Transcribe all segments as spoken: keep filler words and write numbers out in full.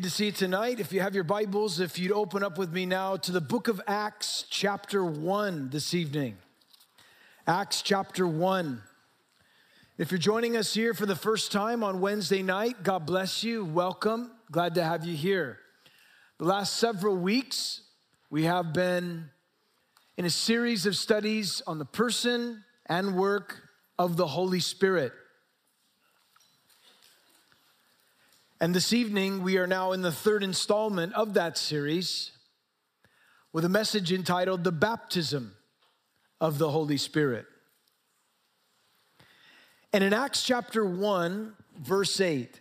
Good to see you tonight. If you have your Bibles, if you'd open up with me now to the book of Acts chapter one this evening. Acts chapter one. If you're joining us here for the first time on Wednesday night, God bless you. Welcome. Glad to have you here. The last several weeks, we have been in a series of studies on the person and work of the Holy Spirit. And this evening, we are now in the third installment of that series with a message entitled, The Baptism of the Holy Spirit. And in Acts chapter one, verse eight,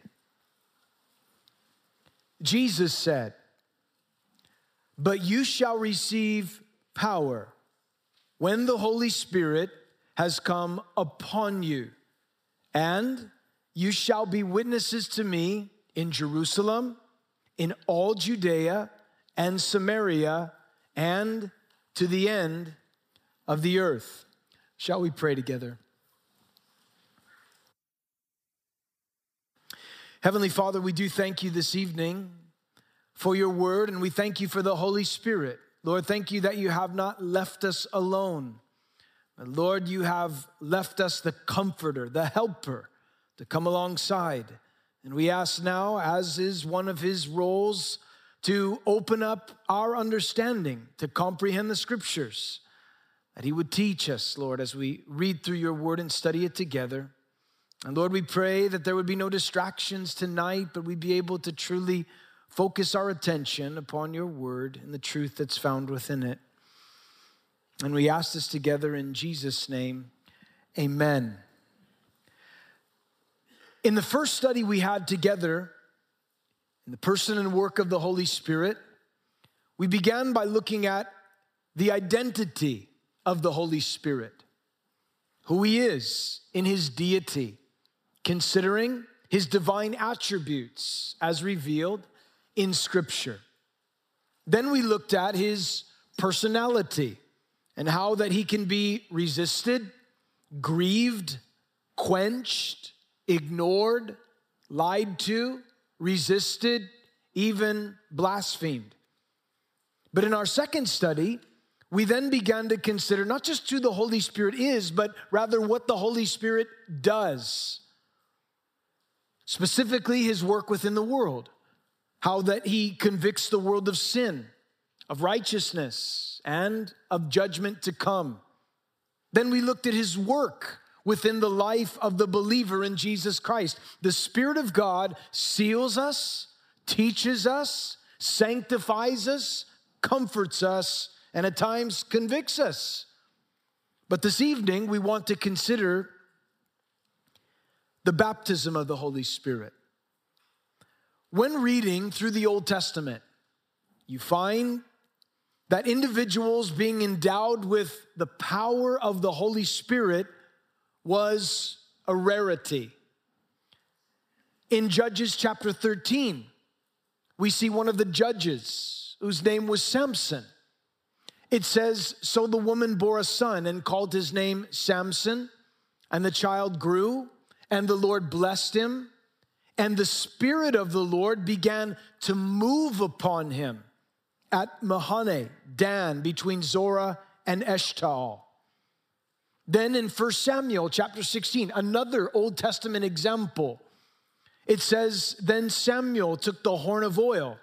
Jesus said, "But you shall receive power when the Holy Spirit has come upon you, and you shall be witnesses to me in Jerusalem, in all Judea and Samaria, and to the end of the earth." Shall we pray together? Heavenly Father, we do thank you this evening for your word, and we thank you for the Holy Spirit. Lord, thank you that you have not left us alone. But Lord, you have left us the comforter, the helper to come alongside. And we ask now, as is one of his roles, to open up our understanding, to comprehend the scriptures, that he would teach us, Lord, as we read through your word and study it together. And Lord, we pray that there would be no distractions tonight, but we'd be able to truly focus our attention upon your word and the truth that's found within it. And we ask this together in Jesus' name, amen. In the first study we had together, in the person and work of the Holy Spirit, we began by looking at the identity of the Holy Spirit, who he is in his deity, considering his divine attributes as revealed in Scripture. Then we looked at his personality and how that he can be resisted, grieved, quenched, ignored, lied to, resisted, even blasphemed. But in our second study, we then began to consider not just who the Holy Spirit is, but rather what the Holy Spirit does. Specifically, his work within the world. How that he convicts the world of sin, of righteousness, and of judgment to come. Then we looked at his work within the life of the believer in Jesus Christ. The Spirit of God seals us, teaches us, sanctifies us, comforts us, and at times convicts us. But this evening, we want to consider the baptism of the Holy Spirit. When reading through the Old Testament, you find that individuals being endowed with the power of the Holy Spirit was a rarity. In Judges chapter thirteen, we see one of the judges whose name was Samson. It says, "So the woman bore a son and called his name Samson, and the child grew, and the Lord blessed him, and the Spirit of the Lord began to move upon him at Mahane, Dan, between Zorah and Eshtaol." Then in First Samuel chapter sixteen, another Old Testament example, it says, "Then Samuel took the horn of oil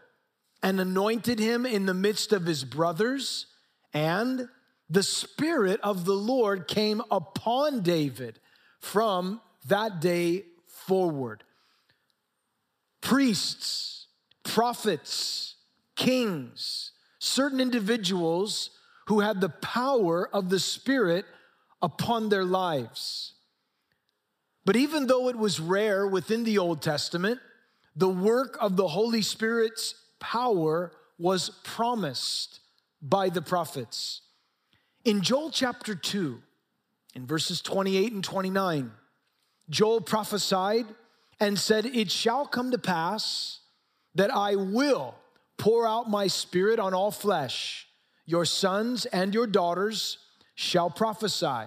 and anointed him in the midst of his brothers, and the Spirit of the Lord came upon David from that day forward." Priests, prophets, kings, certain individuals who had the power of the Spirit upon their lives. But even though it was rare within the Old Testament, the work of the Holy Spirit's power was promised by the prophets. In Joel chapter two, in verses twenty-eight and twenty-nine, Joel prophesied and said, "It shall come to pass that I will pour out my Spirit on all flesh. Your sons and your daughters shall prophesy.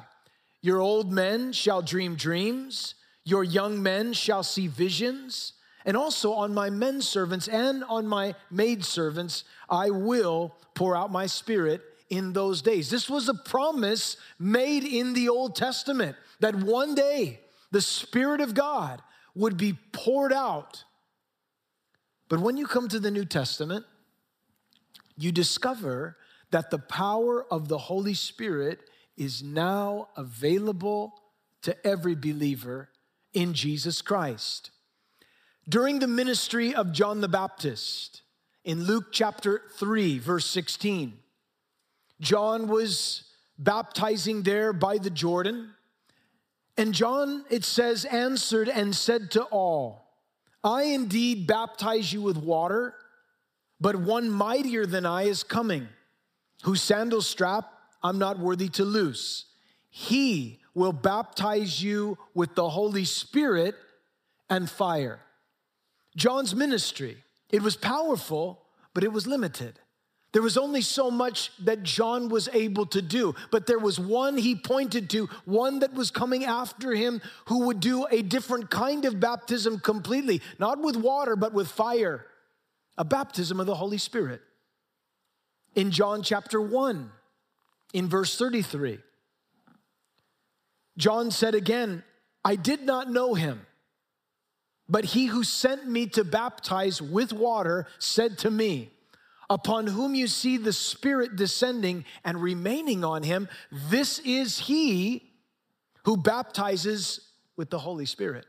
Your old men shall dream dreams. Your young men shall see visions. And also on my men servants and on my maid servants, I will pour out my spirit in those days. This was a promise made in the Old Testament that one day the Spirit of God would be poured out. But when you come to the New Testament, you discover that the power of the Holy Spirit is now available to every believer in Jesus Christ. During the ministry of John the Baptist, in Luke chapter three, verse sixteen, John was baptizing there by the Jordan. And John, it says, answered and said to all, I indeed baptize you with water, but one mightier than I is coming, whose sandal strap I'm not worthy to loose. He will baptize you with the Holy Spirit and fire. John's ministry, it was powerful, but it was limited. There was only so much that John was able to do, but there was one he pointed to, one that was coming after him who would do a different kind of baptism completely, not with water, but with fire, a baptism of the Holy Spirit. In John chapter one, in verse thirty-three, John said again, I did not know him, but he who sent me to baptize with water said to me, upon whom you see the Spirit descending and remaining on him, this is he who baptizes with the Holy Spirit.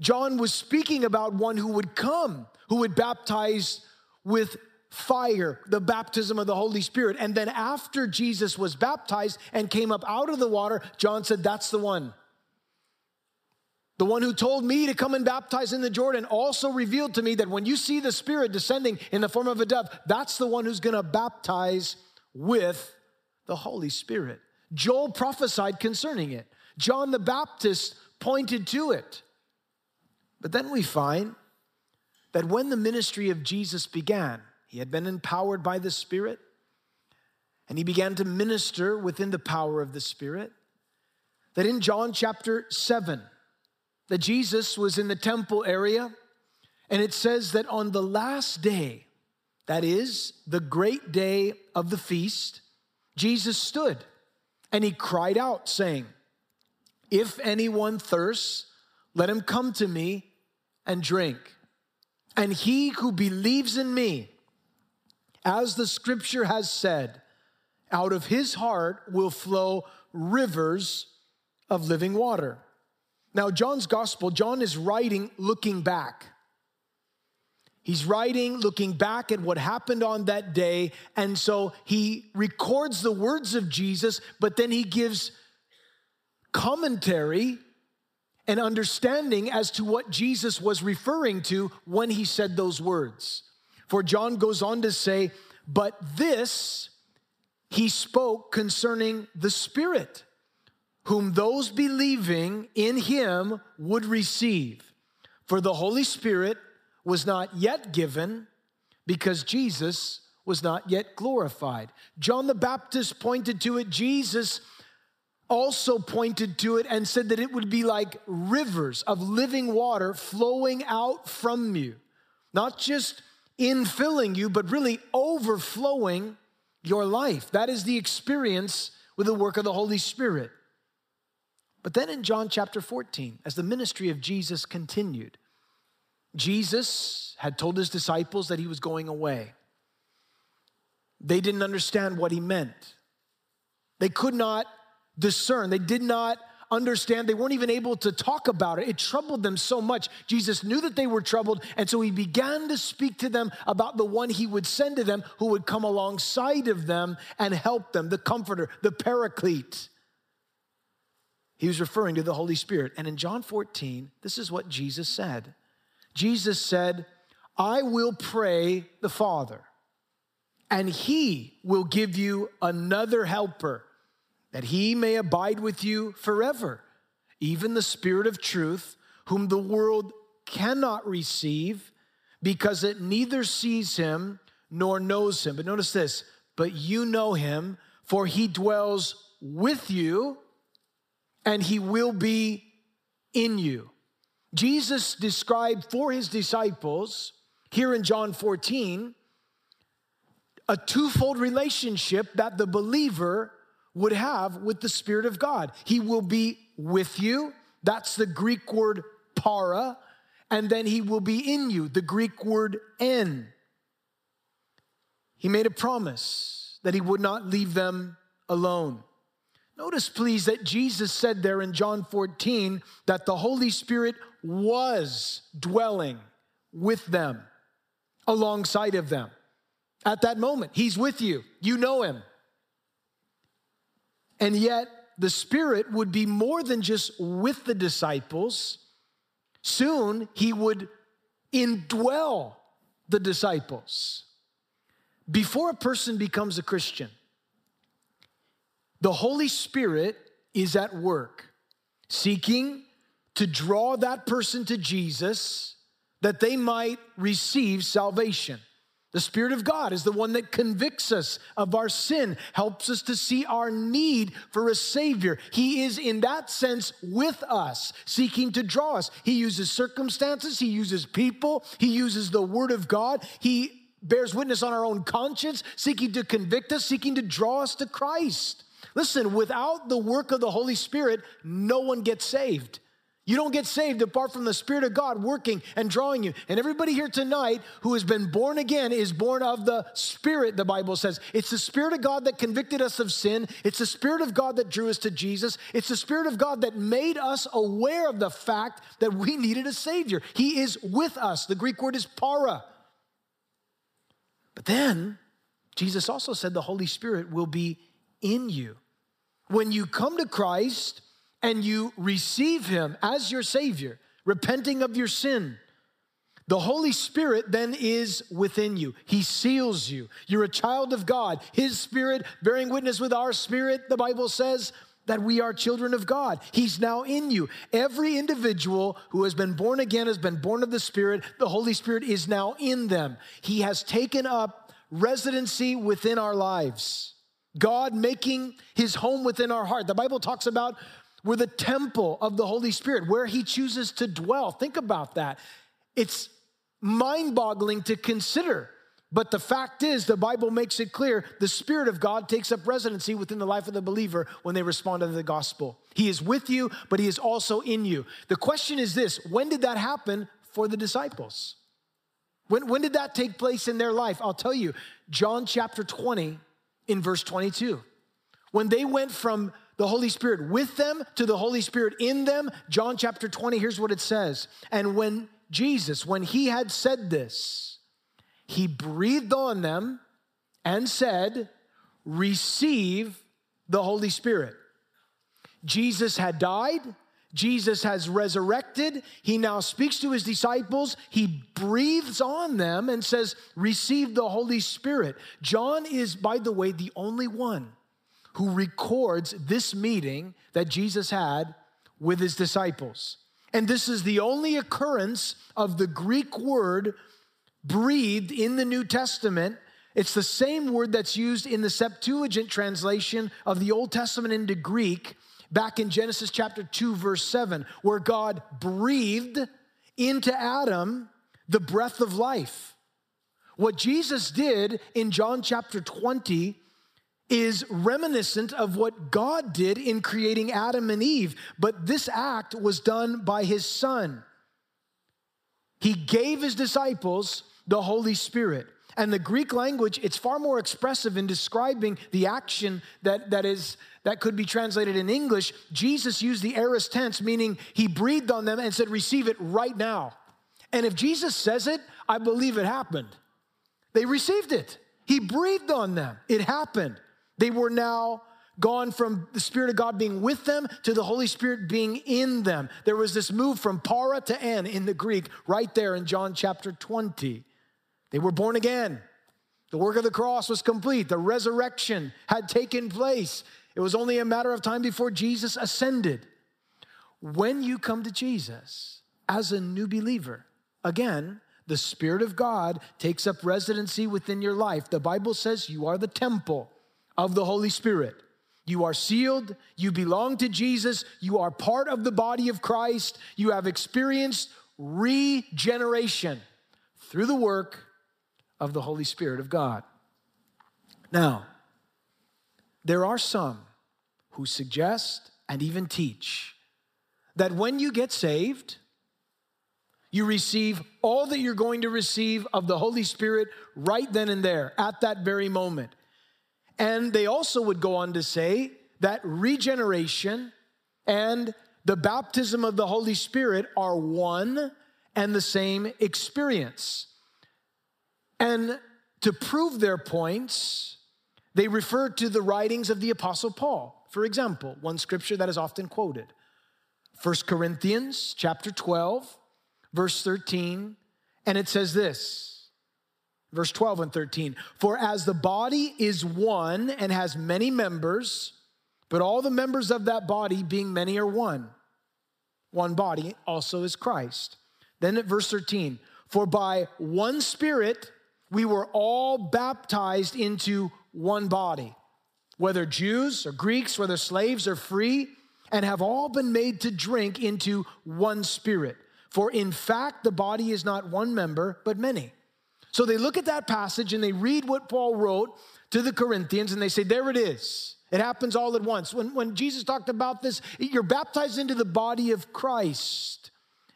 John was speaking about one who would come, who would baptize with fire, the baptism of the Holy Spirit. And then after Jesus was baptized and came up out of the water, John said, that's the one. The one who told me to come and baptize in the Jordan also revealed to me that when you see the Spirit descending in the form of a dove, that's the one who's going to baptize with the Holy Spirit. Joel prophesied concerning it. John the Baptist pointed to it. But then we find that when the ministry of Jesus began, he had been empowered by the Spirit, and he began to minister within the power of the Spirit, that in John chapter seven, that Jesus was in the temple area, and it says that on the last day, that is, the great day of the feast, Jesus stood, and he cried out, saying, if anyone thirsts, let him come to me and drink. And he who believes in me, as the scripture has said, out of his heart will flow rivers of living water. Now, John's gospel, John is writing looking back. He's writing looking back at what happened on that day. And so he records the words of Jesus, but then he gives commentary and understanding as to what Jesus was referring to when he said those words. For John goes on to say, but this he spoke concerning the Spirit, whom those believing in him would receive. For the Holy Spirit was not yet given because Jesus was not yet glorified. John the Baptist pointed to it. Jesus also pointed to it and said that it would be like rivers of living water flowing out from you, not just infilling you, but really overflowing your life. That is the experience with the work of the Holy Spirit. But then in John chapter fourteen, as the ministry of Jesus continued, Jesus had told his disciples that he was going away. They didn't understand what he meant. They could not discern. They did not understand. They weren't even able to talk about it. It troubled them so much. Jesus knew that they were troubled, and so he began to speak to them about the one he would send to them who would come alongside of them and help them, the Comforter, the Paraclete. He was referring to the Holy Spirit. And in John fourteen, this is what Jesus said. Jesus said, I will pray the Father, and he will give you another helper, that he may abide with you forever, even the Spirit of truth, whom the world cannot receive, because it neither sees him nor knows him. But notice this, but you know him, for he dwells with you, and he will be in you. Jesus described for his disciples here in John fourteen a twofold relationship that the believer would have with the Spirit of God. He will be with you. That's the Greek word para. And then he will be in you, the Greek word en. He made a promise that he would not leave them alone. Notice, please, that Jesus said there in John fourteen that the Holy Spirit was dwelling with them, alongside of them. At that moment, he's with you. You know him. And yet, the Spirit would be more than just with the disciples. Soon, he would indwell the disciples. Before a person becomes a Christian, the Holy Spirit is at work, seeking to draw that person to Jesus that they might receive salvation. The Spirit of God is the one that convicts us of our sin, helps us to see our need for a Savior. He is, in that sense, with us, seeking to draw us. He uses circumstances. He uses people. He uses the Word of God. He bears witness on our own conscience, seeking to convict us, seeking to draw us to Christ. Listen, without the work of the Holy Spirit, no one gets saved. You don't get saved apart from the Spirit of God working and drawing you. And everybody here tonight who has been born again is born of the Spirit, the Bible says. It's the Spirit of God that convicted us of sin. It's the Spirit of God that drew us to Jesus. It's the Spirit of God that made us aware of the fact that we needed a Savior. He is with us. The Greek word is para. But then, Jesus also said the Holy Spirit will be in you. When you come to Christ and you receive him as your Savior, repenting of your sin, the Holy Spirit then is within you. He seals you. You're a child of God. His Spirit, bearing witness with our spirit, the Bible says that we are children of God. He's now in you. Every individual who has been born again has been born of the Spirit. The Holy Spirit is now in them. He has taken up residency within our lives. God making his home within our heart. The Bible talks about we're the temple of the Holy Spirit, where he chooses to dwell. Think about that. It's mind-boggling to consider, but the fact is, the Bible makes it clear, the Spirit of God takes up residency within the life of the believer when they respond to the gospel. He is with you, but he is also in you. The question is this: when did that happen for the disciples? When, when did that take place in their life? I'll tell you, John chapter twenty, in verse twenty-two. When they went from the Holy Spirit with them to the Holy Spirit in them, John chapter twenty, here's what it says. And when Jesus, when he had said this, he breathed on them and said, receive the Holy Spirit. Jesus had died. Jesus has resurrected. He now speaks to his disciples. He breathes on them and says, receive the Holy Spirit. John is, by the way, the only one who records this meeting that Jesus had with his disciples. And this is the only occurrence of the Greek word breathed in the New Testament. It's the same word that's used in the Septuagint translation of the Old Testament into Greek back in Genesis chapter two, verse seven, where God breathed into Adam the breath of life. What Jesus did in John chapter twenty is reminiscent of what God did in creating Adam and Eve, but this act was done by his Son. He gave his disciples the Holy Spirit. And the Greek language, it's far more expressive in describing the action that, that is that could be translated in English. Jesus used the aorist tense, meaning he breathed on them and said, receive it right now. And if Jesus says it, I believe it happened. They received it. He breathed on them. It happened. They were now gone from the Spirit of God being with them to the Holy Spirit being in them. There was this move from para to en in the Greek right there in John chapter twenty. They were born again. The work of the cross was complete. The resurrection had taken place. It was only a matter of time before Jesus ascended. When you come to Jesus as a new believer, again, the Spirit of God takes up residency within your life. The Bible says you are the temple of the Holy Spirit. You are sealed, you belong to Jesus, you are part of the body of Christ, you have experienced regeneration through the work of the Holy Spirit of God. Now, there are some who suggest and even teach that when you get saved, you receive all that you're going to receive of the Holy Spirit right then and there, at that very moment. And they also would go on to say that regeneration and the baptism of the Holy Spirit are one and the same experience. And to prove their points, they refer to the writings of the Apostle Paul. For example, one scripture that is often quoted, First Corinthians chapter twelve, verse thirteen, and it says this, verse twelve and thirteen, for as the body is one and has many members, but all the members of that body being many are one, one body also is Christ. Then at verse thirteen, for by one Spirit we were all baptized into one body, whether Jews or Greeks, whether slaves or free, and have all been made to drink into one Spirit. For in fact, the body is not one member, but many. So they look at that passage and they read what Paul wrote to the Corinthians and they say, there it is. It happens all at once. When, when Jesus talked about this, you're baptized into the body of Christ.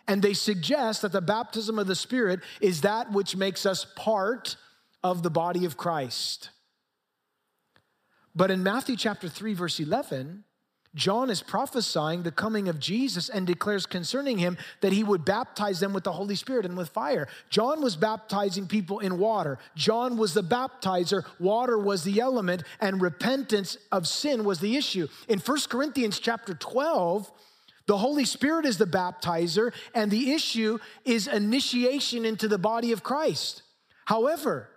And they suggest that the baptism of the Spirit is that which makes us part of the body of Christ. But in Matthew chapter three, verse eleven, John is prophesying the coming of Jesus and declares concerning him that he would baptize them with the Holy Spirit and with fire. John was baptizing people in water. John was the baptizer. Water was the element, and repentance of sin was the issue. In First Corinthians chapter twelve, the Holy Spirit is the baptizer, and the issue is initiation into the body of Christ. However,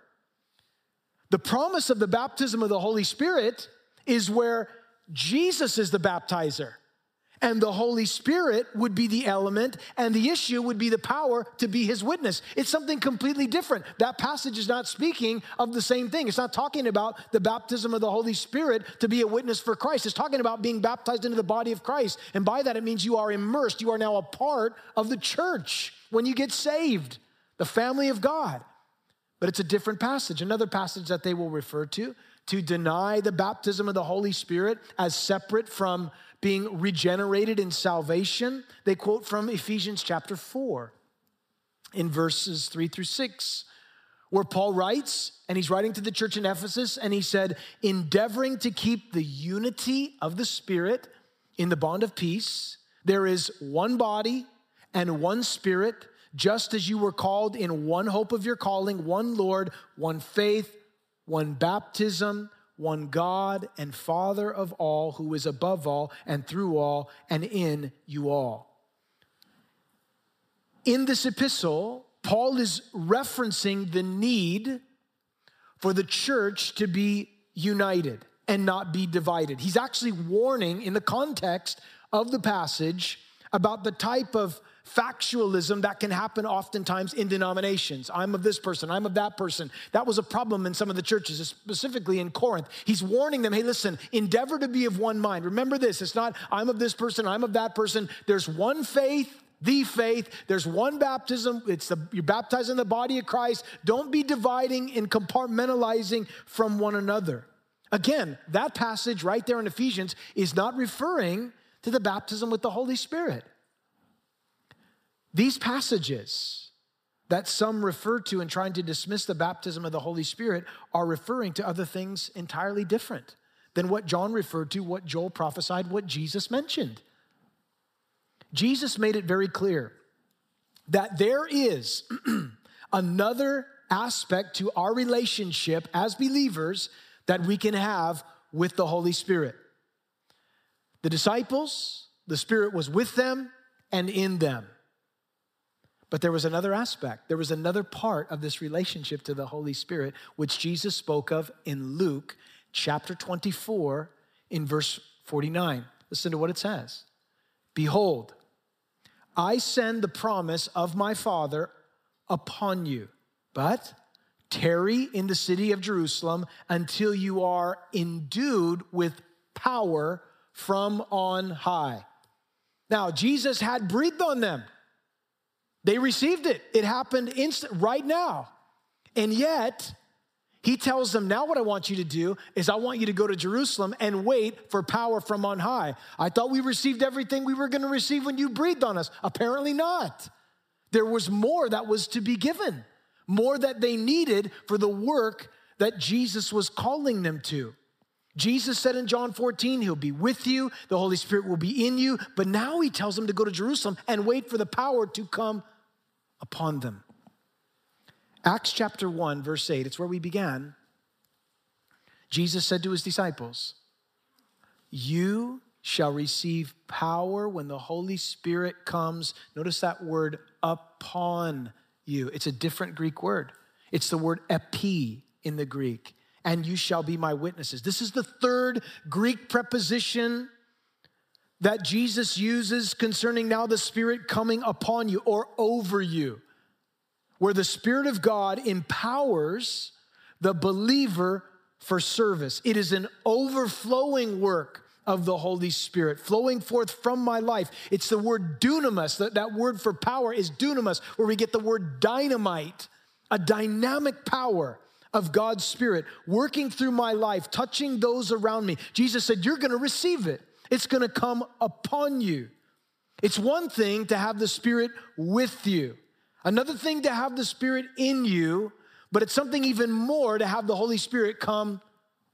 the promise of the baptism of the Holy Spirit is where Jesus is the baptizer, and the Holy Spirit would be the element, and the issue would be the power to be his witness. It's something completely different. That passage is not speaking of the same thing. It's not talking about the baptism of the Holy Spirit to be a witness for Christ. It's talking about being baptized into the body of Christ, and by that it means you are immersed. You are now a part of the church when you get saved, the family of God. But it's a different passage. Another passage that they will refer to to deny the baptism of the Holy Spirit as separate from being regenerated in salvation, they quote from Ephesians chapter four in verses three through six, where Paul writes, and he's writing to the church in Ephesus, and he said, endeavoring to keep the unity of the Spirit in the bond of peace, there is one body and one Spirit, just as you were called in one hope of your calling, one Lord, one faith, one baptism, one God and Father of all, who is above all and through all and in you all. In this epistle, Paul is referencing the need for the church to be united and not be divided. He's actually warning in the context of the passage about the type of factionalism that can happen oftentimes in denominations. I'm of this person, I'm of that person. That was a problem in some of the churches, specifically in Corinth. He's warning them, hey, listen, endeavor to be of one mind. Remember this, it's not I'm of this person, I'm of that person. There's one faith, the faith. There's one baptism. It's the, you're baptized in the body of Christ. Don't be dividing and compartmentalizing from one another. Again, that passage right there in Ephesians is not referring to the baptism with the Holy Spirit. These passages that some refer to in trying to dismiss the baptism of the Holy Spirit are referring to other things entirely different than what John referred to, what Joel prophesied, what Jesus mentioned. Jesus made it very clear that there is another aspect to our relationship as believers that we can have with the Holy Spirit. The disciples, the Spirit was with them and in them. But there was another aspect. There was another part of this relationship to the Holy Spirit, which Jesus spoke of in Luke chapter twenty-four in verse forty-nine. Listen to what it says. Behold, I send the promise of my Father upon you, but tarry in the city of Jerusalem until you are endued with power from on high. Now, Jesus had breathed on them. They received it. It happened instant, right now. And yet, he tells them, now what I want you to do is I want you to go to Jerusalem and wait for power from on high. I thought we received everything we were going to receive when you breathed on us. Apparently not. There was more that was to be given, more that they needed for the work that Jesus was calling them to. Jesus said in John fourteen, he'll be with you, the Holy Spirit will be in you, but now he tells them to go to Jerusalem and wait for the power to come upon them. Acts chapter one, verse eight, it's where we began. Jesus said to his disciples, you shall receive power when the Holy Spirit comes. Notice that word, upon you. It's a different Greek word. It's the word epi in the Greek. And you shall be my witnesses. This is the third Greek preposition that Jesus uses concerning now the Spirit coming upon you or over you, where the Spirit of God empowers the believer for service. It is an overflowing work of the Holy Spirit, flowing forth from my life. It's the word dunamis. That, that word for power is dunamis, where we get the word dynamite, a dynamic power of God's Spirit working through my life, touching those around me. Jesus said, you're going to receive it. It's going to come upon you. It's one thing to have the Spirit with you. Another thing to have the Spirit in you, but it's something even more to have the Holy Spirit come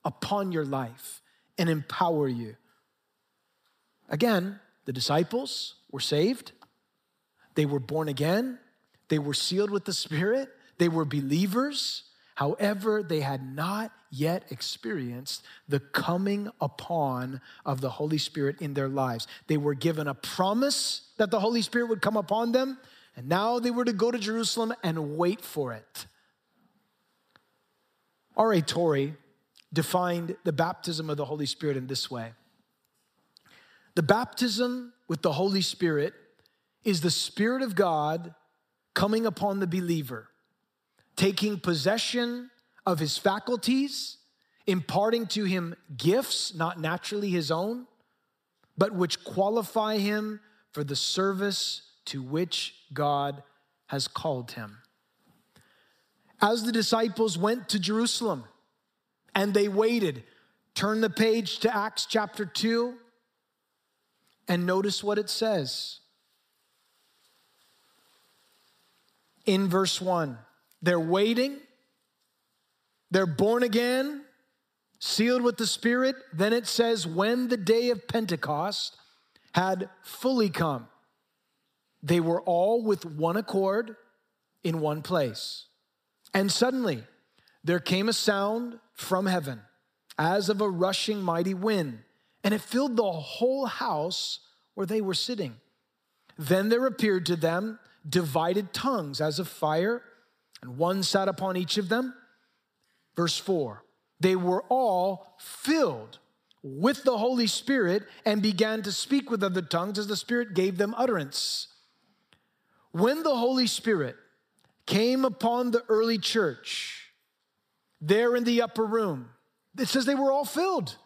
upon your life and empower you. Again, the disciples were saved. They were born again. They were sealed with the Spirit. They were believers. However, they had not yet experienced the coming upon of the Holy Spirit in their lives. They were given a promise that the Holy Spirit would come upon them, and now they were to go to Jerusalem and wait for it. R A Torrey defined the baptism of the Holy Spirit in this way. The baptism with the Holy Spirit is the Spirit of God coming upon the believer, taking possession of his faculties, imparting to him gifts, not naturally his own, but which qualify him for the service to which God has called him. As the disciples went to Jerusalem and they waited, turn the page to Acts chapter two and notice what it says. In verse one, they're waiting, they're born again, sealed with the Spirit. Then it says, when the day of Pentecost had fully come, they were all with one accord in one place. And suddenly there came a sound from heaven as of a rushing mighty wind, and it filled the whole house where they were sitting. Then there appeared to them divided tongues as of fire, and one sat upon each of them. Verse four, they were all filled with the Holy Spirit and began to speak with other tongues as the Spirit gave them utterance. When the Holy Spirit came upon the early church, there in the upper room, it says they were all filled.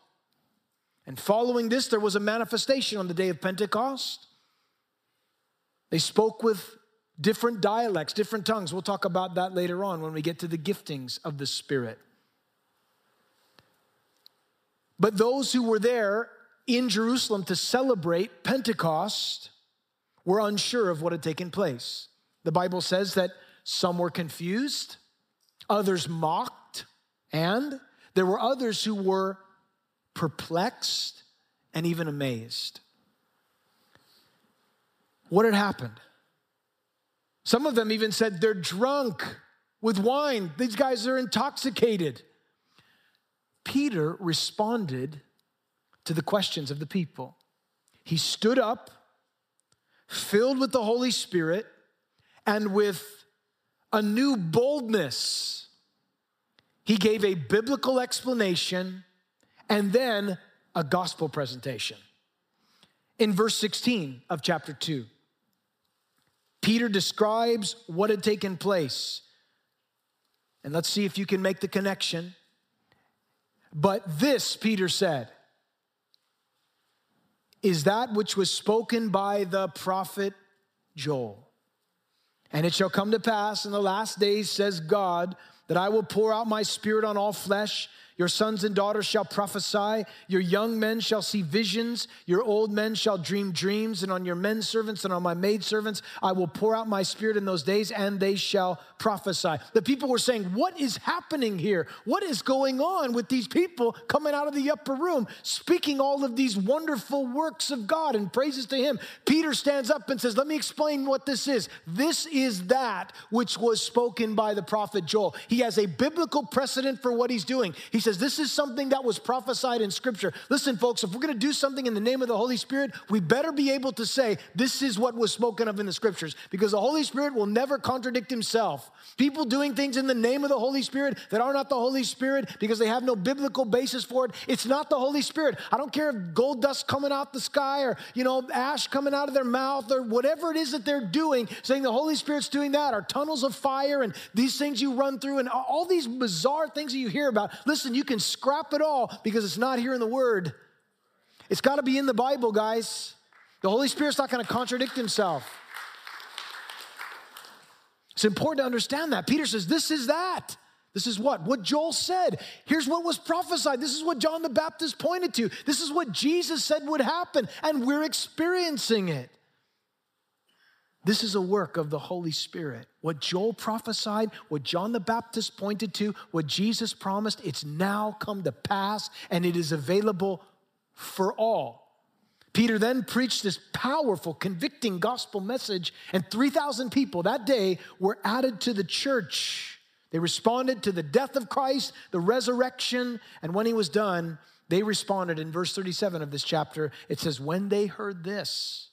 And following this, there was a manifestation on the day of Pentecost. They spoke with different dialects, different tongues. We'll talk about that later on when we get to the giftings of the Spirit. But those who were there in Jerusalem to celebrate Pentecost were unsure of what had taken place. The Bible says that some were confused, others mocked, and there were others who were perplexed and even amazed. What had happened? Some of them even said they're drunk with wine. These guys are intoxicated. Peter responded to the questions of the people. He stood up, filled with the Holy Spirit, and with a new boldness, he gave a biblical explanation and then a gospel presentation. In verse sixteen of chapter two, Peter describes what had taken place. And let's see if you can make the connection. But this, Peter said, is that which was spoken by the prophet Joel. And it shall come to pass in the last days, says God, that I will pour out my spirit on all flesh. Your sons and daughters shall prophesy. Your young men shall see visions. Your old men shall dream dreams. And on your men servants and on my maid servants, I will pour out my spirit in those days, and they shall prophesy. The people were saying, what is happening here? What is going on with these people coming out of the upper room, speaking all of these wonderful works of God and praises to him? Peter stands up and says, let me explain what this is. This is that which was spoken by the prophet Joel. He has a biblical precedent for what he's doing. He He says, this is something that was prophesied in Scripture. Listen, folks, if we're going to do something in the name of the Holy Spirit, we better be able to say, this is what was spoken of in the Scriptures, because the Holy Spirit will never contradict himself. People doing things in the name of the Holy Spirit that are not the Holy Spirit because they have no biblical basis for it, it's not the Holy Spirit. I don't care if gold dust coming out the sky or, you know, ash coming out of their mouth or whatever it is that they're doing, saying the Holy Spirit's doing that, or tunnels of fire and these things you run through and all these bizarre things that you hear about. Listen, you can scrap it all because it's not here in the Word. It's got to be in the Bible, guys. The Holy Spirit's not going to contradict himself. It's important to understand that. Peter says, this is that. This is what? What Joel said. Here's what was prophesied. This is what John the Baptist pointed to. This is what Jesus said would happen, and we're experiencing it. This is a work of the Holy Spirit. What Joel prophesied, what John the Baptist pointed to, what Jesus promised, it's now come to pass, and it is available for all. Peter then preached this powerful, convicting gospel message, and three thousand people that day were added to the church. They responded to the death of Christ, the resurrection, and when he was done, they responded. In verse thirty-seven of this chapter, it says, when they heard this,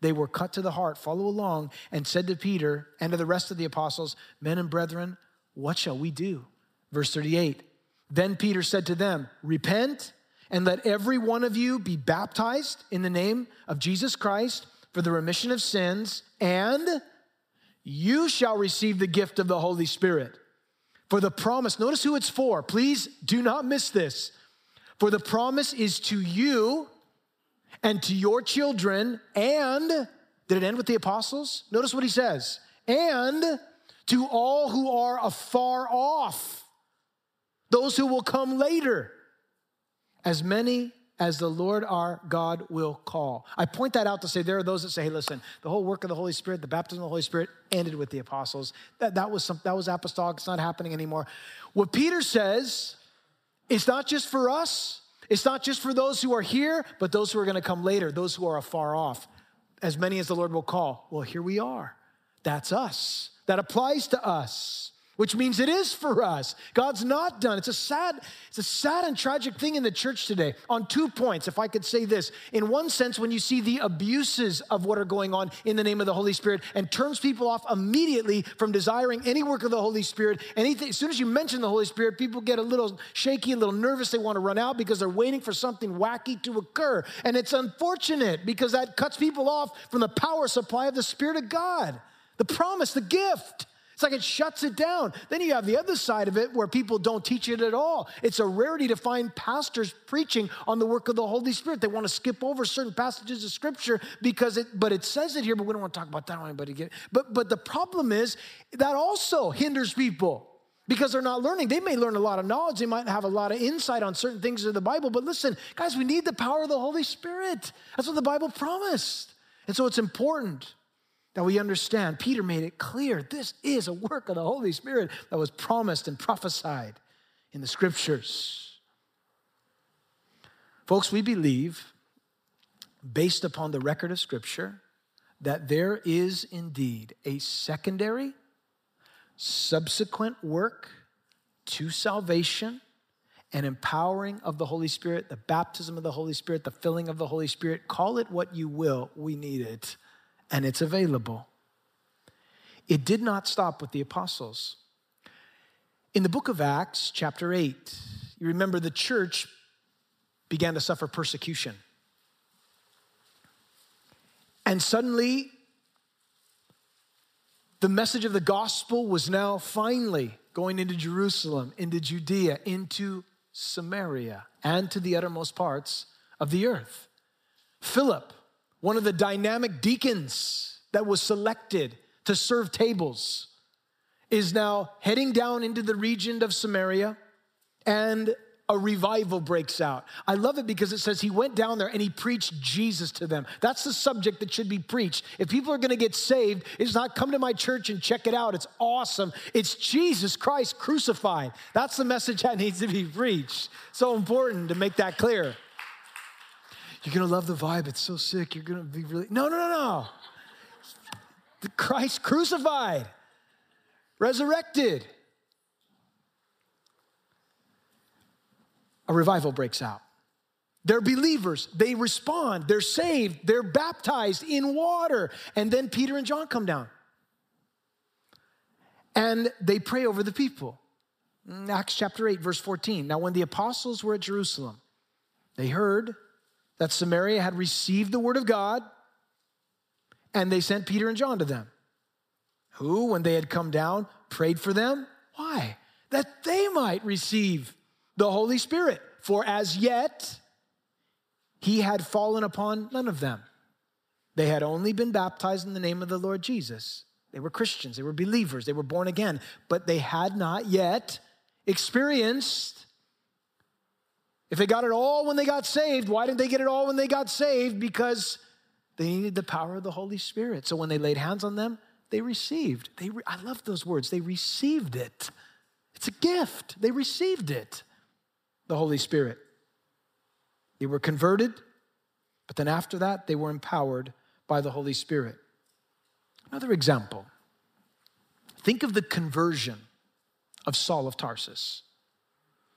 they were cut to the heart. Follow along. And said to Peter and to the rest of the apostles, men and brethren, what shall we do? Verse thirty-eight, then Peter said to them, repent and let every one of you be baptized in the name of Jesus Christ for the remission of sins, and you shall receive the gift of the Holy Spirit. For the promise, notice who it's for. Please do not miss this. For the promise is to you, and to your children, and, did it end with the apostles? Notice what he says, and to all who are afar off, those who will come later, as many as the Lord our God will call. I point that out to say there are those that say, hey, listen, the whole work of the Holy Spirit, the baptism of the Holy Spirit ended with the apostles. That, that, was, some, that was apostolic, it's not happening anymore. What Peter says, it's not just for us, it's not just for those who are here, but those who are going to come later, those who are afar off, as many as the Lord will call. Well, here we are. That's us. That applies to us, which means it is for us. God's not done. It's a sad, it's a sad and tragic thing in the church today on two points, if I could say this. In one sense, when you see the abuses of what are going on in the name of the Holy Spirit and turns people off immediately from desiring any work of the Holy Spirit, anything, as soon as you mention the Holy Spirit, people get a little shaky, a little nervous. They want to run out because they're waiting for something wacky to occur. And it's unfortunate because that cuts people off from the power supply of the Spirit of God, the promise, the gift. It's like it shuts it down. Then you have the other side of it where people don't teach it at all. It's a rarity to find pastors preaching on the work of the Holy Spirit. They want to skip over certain passages of Scripture because it, but it says it here, but we don't want to talk about that. I don't want anybody to get it. But, but the problem is that also hinders people because they're not learning. They may learn a lot of knowledge. They might have a lot of insight on certain things in the Bible. But listen, guys, we need the power of the Holy Spirit. That's what the Bible promised. And so it's important that we understand. Peter made it clear this is a work of the Holy Spirit that was promised and prophesied in the Scriptures. Folks, we believe, based upon the record of Scripture, that there is indeed a secondary, subsequent work to salvation and empowering of the Holy Spirit, the baptism of the Holy Spirit, the filling of the Holy Spirit. Call it what you will, we need it. And it's available. It did not stop with the apostles. In the book of Acts, chapter eight, you remember the church began to suffer persecution. And suddenly, the message of the gospel was now finally going into Jerusalem, into Judea, into Samaria, and to the uttermost parts of the earth. Philip, one of the dynamic deacons that was selected to serve tables, is now heading down into the region of Samaria, and a revival breaks out. I love it because it says he went down there and he preached Jesus to them. That's the subject that should be preached. If people are going to get saved, it's not come to my church and check it out. It's awesome. It's Jesus Christ crucified. That's the message that needs to be preached. So important to make that clear. You're going to love the vibe. It's so sick. You're going to be really... No, no, no, no. Christ crucified, resurrected. A revival breaks out. They're believers. They respond. They're saved. They're baptized in water. And then Peter and John come down. And they pray over the people. Acts chapter eight, verse fourteen. Now, when the apostles were at Jerusalem, they heard that Samaria had received the word of God, and they sent Peter and John to them, who, when they had come down, prayed for them. Why? That they might receive the Holy Spirit, for as yet he had fallen upon none of them. They had only been baptized in the name of the Lord Jesus. They were Christians, they were believers, they were born again, but they had not yet experienced. If they got it all when they got saved, why didn't they get it all when they got saved? Because they needed the power of the Holy Spirit. So when they laid hands on them, they received. They re- I love those words. They received it. It's a gift. They received it. The Holy Spirit. They were converted, but then after that, they were empowered by the Holy Spirit. Another example. Think of the conversion of Saul of Tarsus.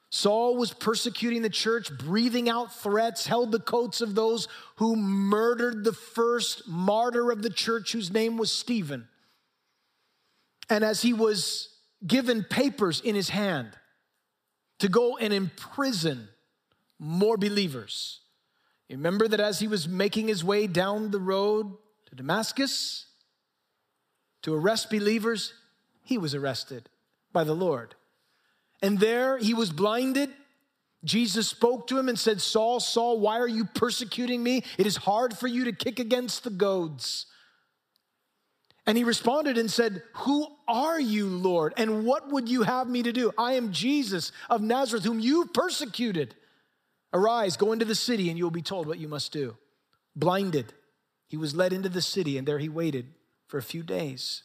Saul was persecuting the church, breathing out threats, held the coats of those who murdered the first martyr of the church, whose name was Stephen. And as he was given papers in his hand to go and imprison more believers. You remember that as he was making his way down the road to Damascus to arrest believers, he was arrested by the Lord. And there he was blinded. Jesus spoke to him and said, Saul, Saul, why are you persecuting me? It is hard for you to kick against the goads. And he responded and said, who are you, Lord? And what would you have me to do? I am Jesus of Nazareth, whom you persecuted. Arise, go into the city, and you will be told what you must do. Blinded, he was led into the city, and there he waited for a few days.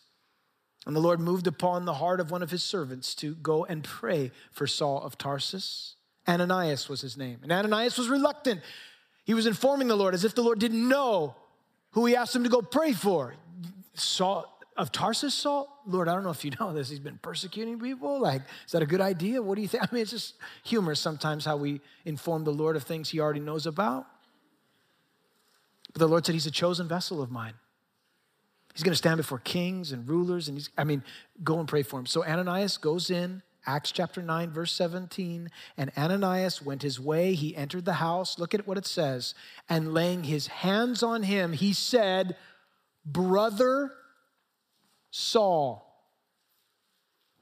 And the Lord moved upon the heart of one of his servants to go and pray for Saul of Tarsus. Ananias was his name. And Ananias was reluctant. He was informing the Lord as if the Lord didn't know who he asked him to go pray for. Saul of Tarsus, Saul? Lord, I don't know if you know this. He's been persecuting people. Like, is that a good idea? What do you think? I mean, it's just humorous sometimes how we inform the Lord of things he already knows about. But the Lord said, he's a chosen vessel of mine. He's going to stand before kings and rulers. And he's, I mean, go and pray for him. So Ananias goes in, Acts chapter nine, verse seventeen. And Ananias went his way. He entered the house. Look at what it says. And laying his hands on him, he said, Brother Saul,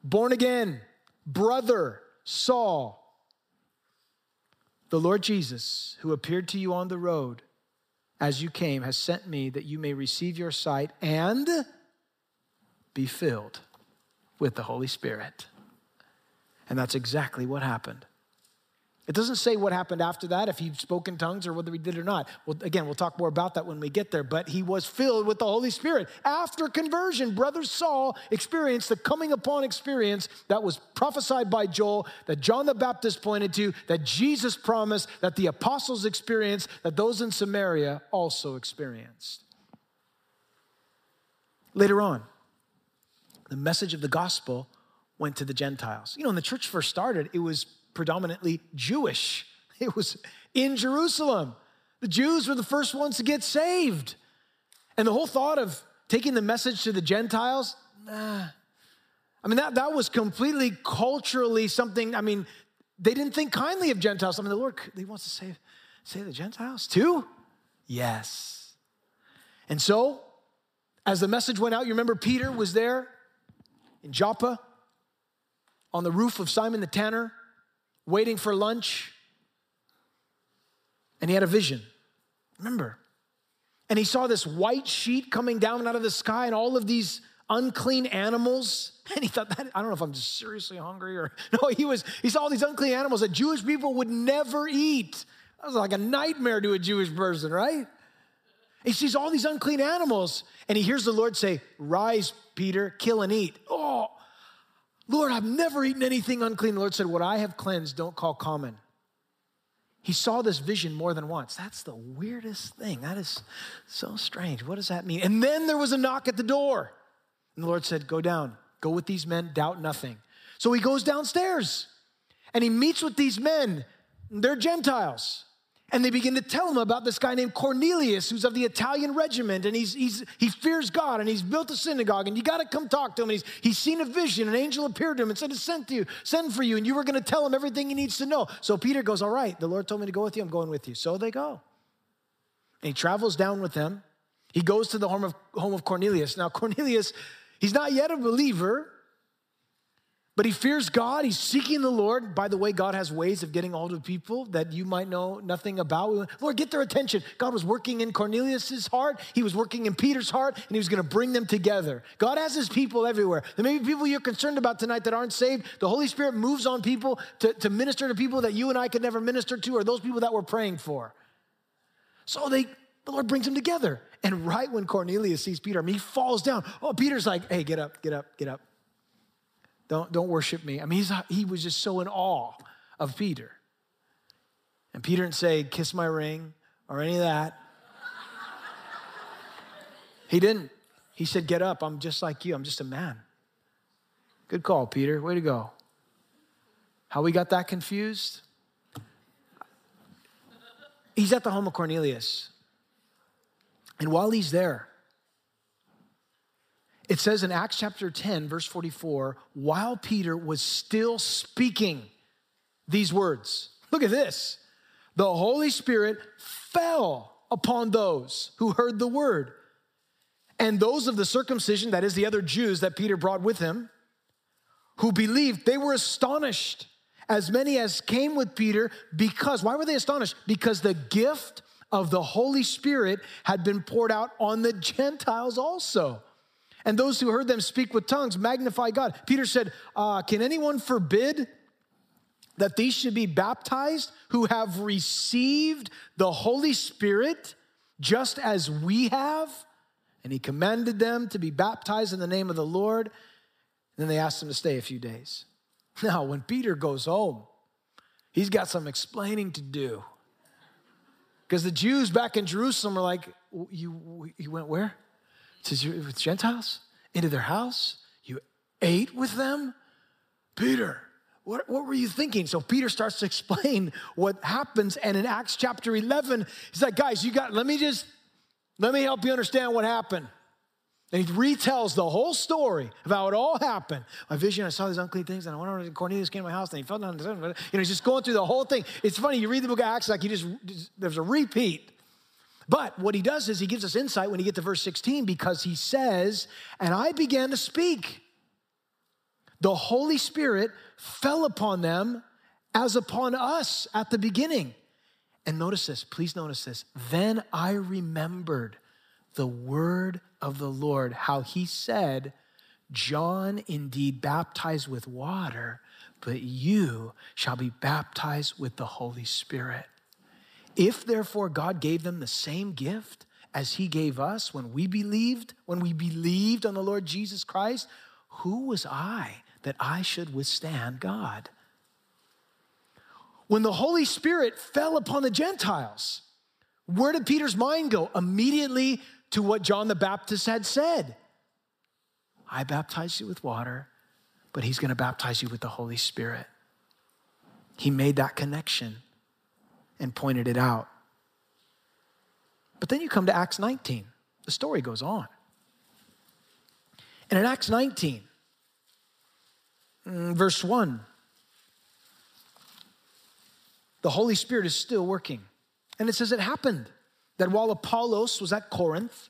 born again, brother Saul, the Lord Jesus, who appeared to you on the road as you came, has sent me that you may receive your sight and be filled with the Holy Spirit. And that's exactly what happened. It doesn't say what happened after that, if he spoke in tongues or whether he did or not. Well, again, we'll talk more about that when we get there, but he was filled with the Holy Spirit. After conversion, brother Saul experienced the coming upon experience that was prophesied by Joel, that John the Baptist pointed to, that Jesus promised, that the apostles experienced, that those in Samaria also experienced. Later on, the message of the gospel went to the Gentiles. You know, when the church first started, it was predominantly Jewish. It was in Jerusalem. The Jews were the first ones to get saved. And the whole thought of taking the message to the Gentiles, nah. I mean, that, that was completely culturally something. I mean, they didn't think kindly of Gentiles. I mean, the Lord, he wants to save, save the Gentiles too? Yes. And so, as the message went out, you remember Peter was there in Joppa on the roof of Simon the Tanner, waiting for lunch, and he had a vision. Remember, And he saw this white sheet coming down out of the sky and all of these unclean animals. And he thought, that, I don't know if I'm just seriously hungry or, no, he was, he saw all these unclean animals that Jewish people would never eat. That was like a nightmare to a Jewish person, right? He sees all these unclean animals and he hears the Lord say, rise, Peter, kill and eat. Oh, Lord, I've never eaten anything unclean. The Lord said, what I have cleansed, don't call common. He saw this vision more than once. That's the weirdest thing. That is so strange. What does that mean? And then there was a knock at the door. And the Lord said, go down. Go with these men. Doubt nothing. So he goes downstairs and he meets with these men. They're Gentiles. And they begin to tell him about this guy named Cornelius, who's of the Italian regiment, and he's, he's, he fears God, and he's built a synagogue, and you got to come talk to him. And he's, he's seen a vision. An angel appeared to him and said, send to you, send for you, and you were going to tell him everything he needs to know. So Peter goes, all right, the Lord told me to go with you. I'm going with you. So they go. And he travels down with them. He goes to the home of, home of Cornelius. Now, Cornelius, he's not yet a believer, but he fears God. He's seeking the Lord. By the way, God has ways of getting hold of people that you might know nothing about. Lord, get their attention. God was working in Cornelius's heart. He was working in Peter's heart, and he was going to bring them together. God has his people everywhere. There may be people you're concerned about tonight that aren't saved. The Holy Spirit moves on people to, to minister to people that you and I could never minister to, or those people that we're praying for. So they, the Lord brings them together. And right when Cornelius sees Peter, I mean, he falls down. Oh, Peter's like, hey, get up, get up, get up. Don't, don't worship me. I mean, he's, he was just so in awe of Peter. And Peter didn't say, kiss my ring or any of that. He didn't. He said, get up. I'm just like you. I'm just a man. Good call, Peter. Way to go. How we got that confused? He's at the home of Cornelius. And while he's there, it says in Acts chapter ten, verse forty-four, while Peter was still speaking these words, look at this, the Holy Spirit fell upon those who heard the word, and those of the circumcision, that is the other Jews that Peter brought with him, who believed, they were astonished, as many as came with Peter, because, why were they astonished? Because the gift of the Holy Spirit had been poured out on the Gentiles also. And those who heard them speak with tongues magnify God. Peter said, uh, can anyone forbid that these should be baptized who have received the Holy Spirit just as we have? And he commanded them to be baptized in the name of the Lord. And then they asked him to stay a few days. Now, when Peter goes home, he's got some explaining to do. Because the Jews back in Jerusalem are like, you, you went where? Says you're with Gentiles, into their house, you ate with them? Peter, what, what were you thinking? So Peter starts to explain what happens, and in Acts chapter eleven, he's like, guys, you got, let me just, let me help you understand what happened. And he retells the whole story of how it all happened. My vision, I saw these unclean things, and I went over to Cornelius, came to my house, and he fell down. You know, he's just going through the whole thing. It's funny, you read the book of Acts, like you just, just there's a repeat. But what he does is he gives us insight when you get to verse sixteen, because he says, and I began to speak. The Holy Spirit fell upon them as upon us at the beginning. And notice this, please notice this. Then I remembered the word of the Lord, how he said, John indeed baptized with water, but you shall be baptized with the Holy Spirit. If, therefore, God gave them the same gift as he gave us when we believed, when we believed on the Lord Jesus Christ, who was I that I should withstand God? When the Holy Spirit fell upon the Gentiles, where did Peter's mind go? Immediately to what John the Baptist had said. I baptize you with water, but he's going to baptize you with the Holy Spirit. He made that connection and pointed it out. But then you come to Acts nineteen. The story goes on. And in Acts nineteen, verse one, the Holy Spirit is still working. And it says it happened that while Apollos was at Corinth,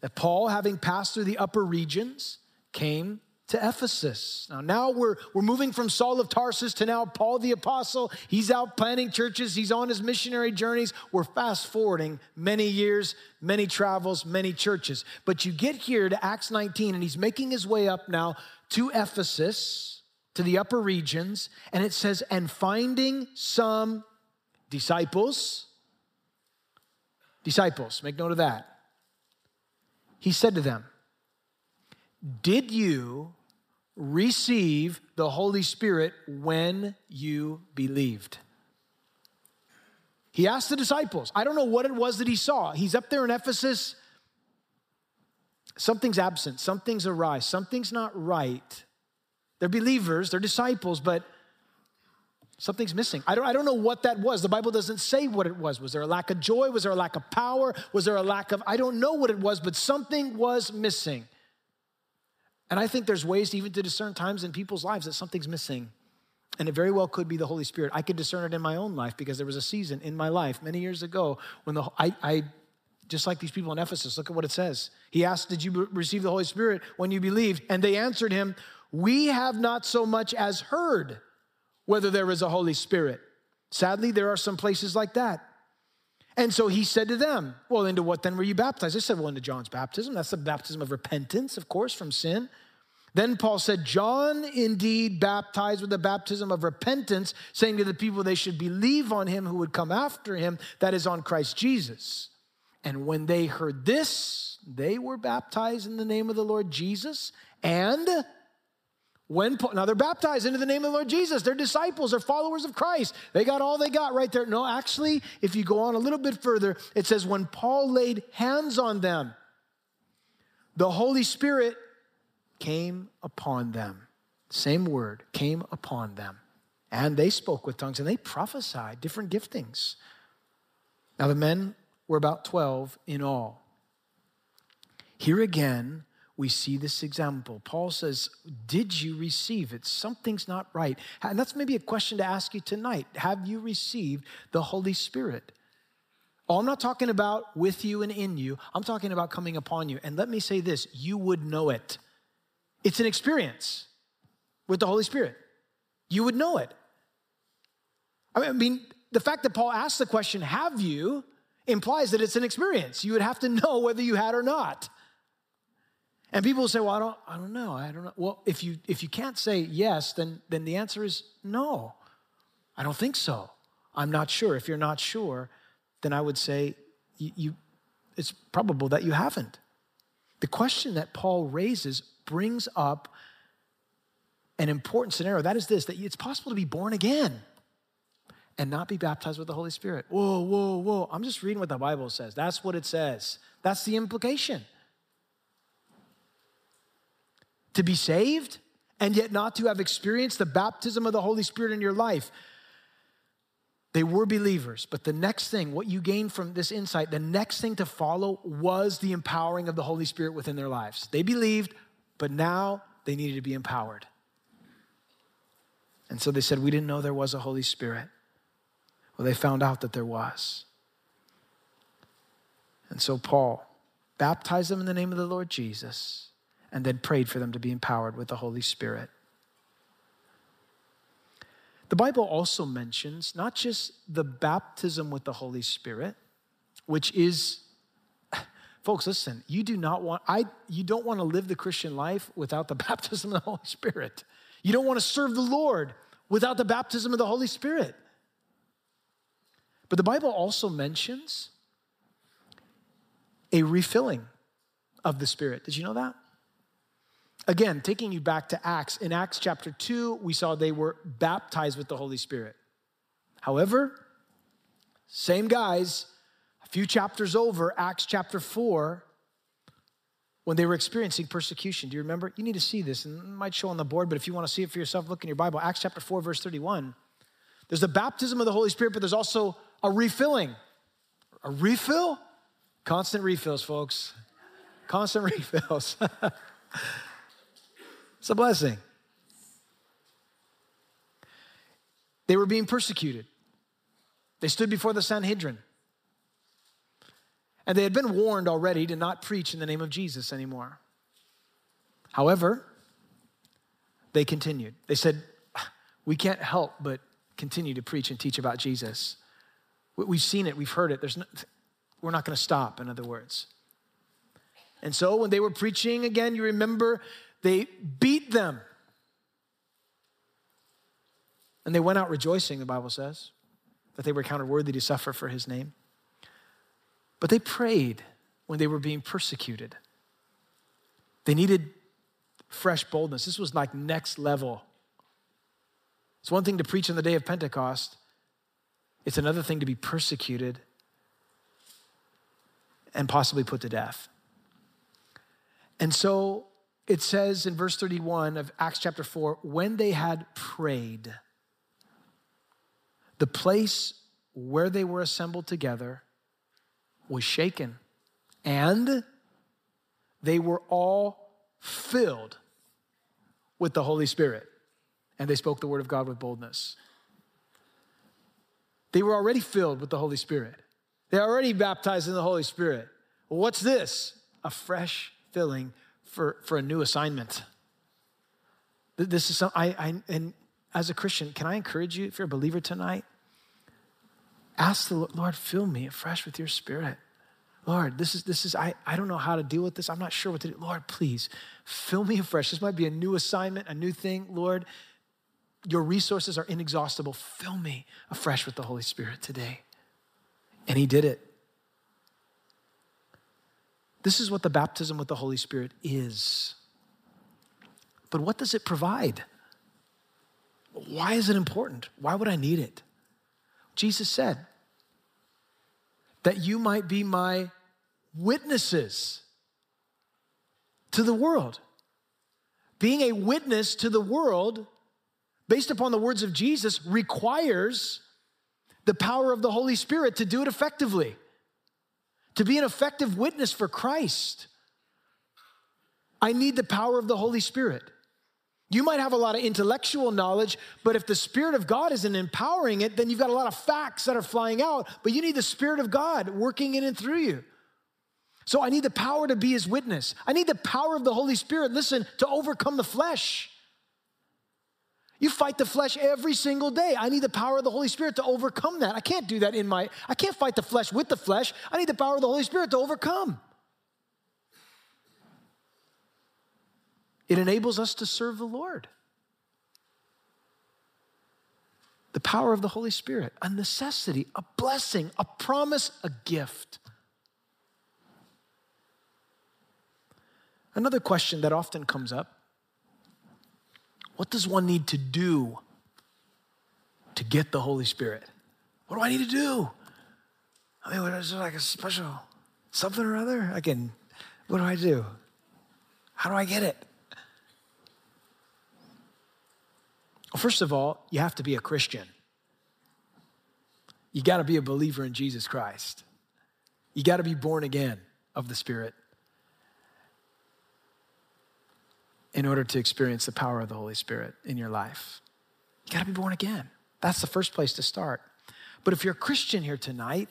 that Paul, having passed through the upper regions, came to Ephesus. Now, now we're, we're moving from Saul of Tarsus to now Paul the Apostle. He's out planting churches. He's on his missionary journeys. We're fast forwarding many years, many travels, many churches. But you get here to Acts nineteen, and he's making his way up now to Ephesus, to the upper regions. And it says, and finding some disciples, disciples, make note of that. He said to them, did you receive the Holy Spirit when you believed? He asked the disciples. I don't know what it was that he saw. He's up there in Ephesus. Something's absent. Something's awry. Something's not right. They're believers. They're disciples, but something's missing. I don't, I don't know what that was. The Bible doesn't say what it was. Was there a lack of joy? Was there a lack of power? Was there a lack of, I don't know what it was, but something was missing. And I think there's ways even to discern times in people's lives that something's missing. And it very well could be the Holy Spirit. I could discern it in my own life because there was a season in my life many years ago when the I, I just like these people in Ephesus, look at what it says. He asked, did you receive the Holy Spirit when you believed? And they answered him, we have not so much as heard whether there is a Holy Spirit. Sadly, there are some places like that. And so he said to them, well, into what then were you baptized? They said, well, into John's baptism. That's the baptism of repentance, of course, from sin. Then Paul said, John indeed baptized with the baptism of repentance, saying to the people they should believe on him who would come after him, that is on Christ Jesus. And when they heard this, they were baptized in the name of the Lord Jesus. And when Paul, now they're baptized into the name of the Lord Jesus. They're disciples. They're followers of Christ. They got all they got right there. No, actually, if you go on a little bit further, it says when Paul laid hands on them, the Holy Spirit came upon them. Same word, came upon them. And they spoke with tongues and they prophesied different giftings. Now the men were about twelve in all. Here again, we see this example. Paul says, did you receive it? Something's not right. And that's maybe a question to ask you tonight. Have you received the Holy Spirit? Oh, I'm not talking about with you and in you. I'm talking about coming upon you. And let me say this, you would know it. It's an experience with the Holy Spirit. You would know it. I mean, the fact that Paul asked the question, have you, implies that it's an experience. You would have to know whether you had or not. And people will say, well, I don't, I don't know. I don't know. Well, if you if you can't say yes, then, then the answer is no. I don't think so. I'm not sure. If you're not sure, then I would say you, you it's probable that you haven't. The question that Paul raises brings up an important scenario. That is this, that it's possible to be born again and not be baptized with the Holy Spirit. Whoa, whoa, whoa. I'm just reading what the Bible says. That's what it says. That's the implication. To be saved and yet not to have experienced the baptism of the Holy Spirit in your life. They were believers, but the next thing, what you gain from this insight, the next thing to follow was the empowering of the Holy Spirit within their lives. They believed, but now they needed to be empowered. And so they said, we didn't know there was a Holy Spirit. Well, they found out that there was. And so Paul baptized them in the name of the Lord Jesus, and then prayed for them to be empowered with the Holy Spirit. The Bible also mentions not just the baptism with the Holy Spirit, which is, folks, listen, you do not want, I, you don't want to live the Christian life without the baptism of the Holy Spirit. You don't want to serve the Lord without the baptism of the Holy Spirit. But the Bible also mentions a refilling of the Spirit. Did you know that? Again, taking you back to Acts. In Acts chapter two, we saw they were baptized with the Holy Spirit. However, same guys, a few chapters over, Acts chapter four, when they were experiencing persecution. Do you remember? You need to see this, and it might show on the board, but if you want to see it for yourself, look in your Bible. Acts chapter four, verse thirty-one. There's the baptism of the Holy Spirit, but there's also a refilling. A refill? Constant refills, folks. Constant refills. It's a blessing. They were being persecuted. They stood before the Sanhedrin. And they had been warned already to not preach in the name of Jesus anymore. However, they continued. They said, we can't help but continue to preach and teach about Jesus. We've seen it, we've heard it. There's no, we're not gonna stop, in other words. And so when they were preaching again, you remember, they beat them. And they went out rejoicing, the Bible says, that they were counted worthy to suffer for his name. But they prayed when they were being persecuted. They needed fresh boldness. This was like next level. It's one thing to preach on the day of Pentecost. It's another thing to be persecuted and possibly put to death. And so it says in verse thirty-one of Acts chapter four, when they had prayed, the place where they were assembled together was shaken, and they were all filled with the Holy Spirit, and they spoke the word of God with boldness. They were already filled with the Holy Spirit. They're already baptized in the Holy Spirit. Well, what's this? A fresh filling for, for a new assignment. This is some, I, I and as a Christian, can I encourage you, if you're a believer tonight, ask the Lord, Lord, fill me afresh with your Spirit. Lord, this is, this is I, I don't know how to deal with this. I'm not sure what to do. Lord, please, fill me afresh. This might be a new assignment, a new thing. Lord, your resources are inexhaustible. Fill me afresh with the Holy Spirit today. And he did it. This is what the baptism with the Holy Spirit is. But what does it provide? Why is it important? Why would I need it? Jesus said, that you might be my witnesses to the world. Being a witness to the world, based upon the words of Jesus, requires the power of the Holy Spirit to do it effectively, to be an effective witness for Christ. I need the power of the Holy Spirit. You might have a lot of intellectual knowledge, but if the Spirit of God isn't empowering it, then you've got a lot of facts that are flying out, but you need the Spirit of God working in and through you. So I need the power to be his witness. I need the power of the Holy Spirit, listen, to overcome the flesh. You fight the flesh every single day. I need the power of the Holy Spirit to overcome that. I can't do that in my, I can't fight the flesh with the flesh. I need the power of the Holy Spirit to overcome. It enables us to serve the Lord. The power of the Holy Spirit, a necessity, a blessing, a promise, a gift. Another question that often comes up, what does one need to do to get the Holy Spirit? What do I need to do? I mean, what is it, like a special something or other? Again, what do I do? How do I get it? First of all, you have to be a Christian. You got to be a believer in Jesus Christ. You got to be born again of the Spirit in order to experience the power of the Holy Spirit in your life. You got to be born again. That's the first place to start. But if you're a Christian here tonight,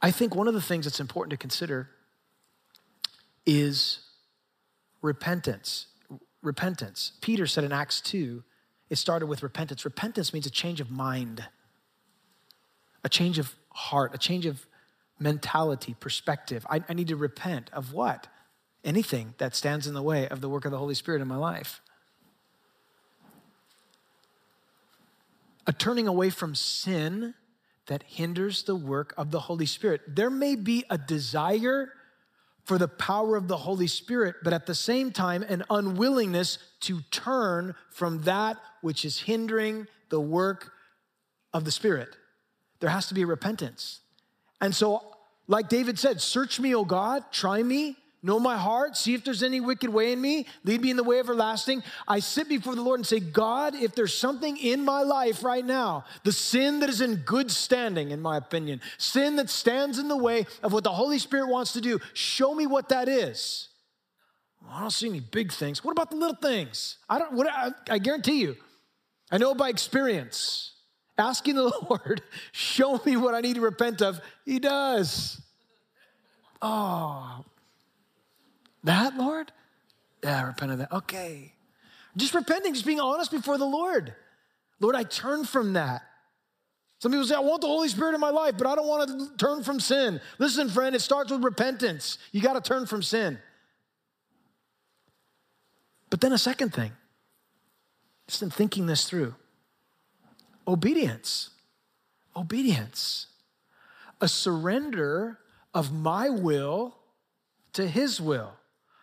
I think one of the things that's important to consider is repentance. Repentance. Peter said in Acts two, it started with repentance. Repentance means a change of mind, a change of heart, a change of mentality, perspective. I, I need to repent of what? Anything that stands in the way of the work of the Holy Spirit in my life. A turning away from sin that hinders the work of the Holy Spirit. There may be a desire for the power of the Holy Spirit, but at the same time, an unwillingness to turn from that which is hindering the work of the Spirit. There has to be repentance. And so, like David said, search me, O God, try me, know my heart, see if there's any wicked way in me, lead me in the way everlasting. I sit before the Lord and say, God, if there's something in my life right now, the sin that is in good standing, in my opinion, sin that stands in the way of what the Holy Spirit wants to do, show me what that is. Well, I don't see any big things. What about the little things? I don't. What, I, I guarantee you, I know by experience, asking the Lord, show me what I need to repent of, he does. Oh, that, Lord? Yeah, I repent of that. Okay. Just repenting, just being honest before the Lord. Lord, I turn from that. Some people say, I want the Holy Spirit in my life, but I don't want to turn from sin. Listen, friend, it starts with repentance. You got to turn from sin. But then a second thing, just in thinking this through, obedience, obedience, a surrender of my will to his will.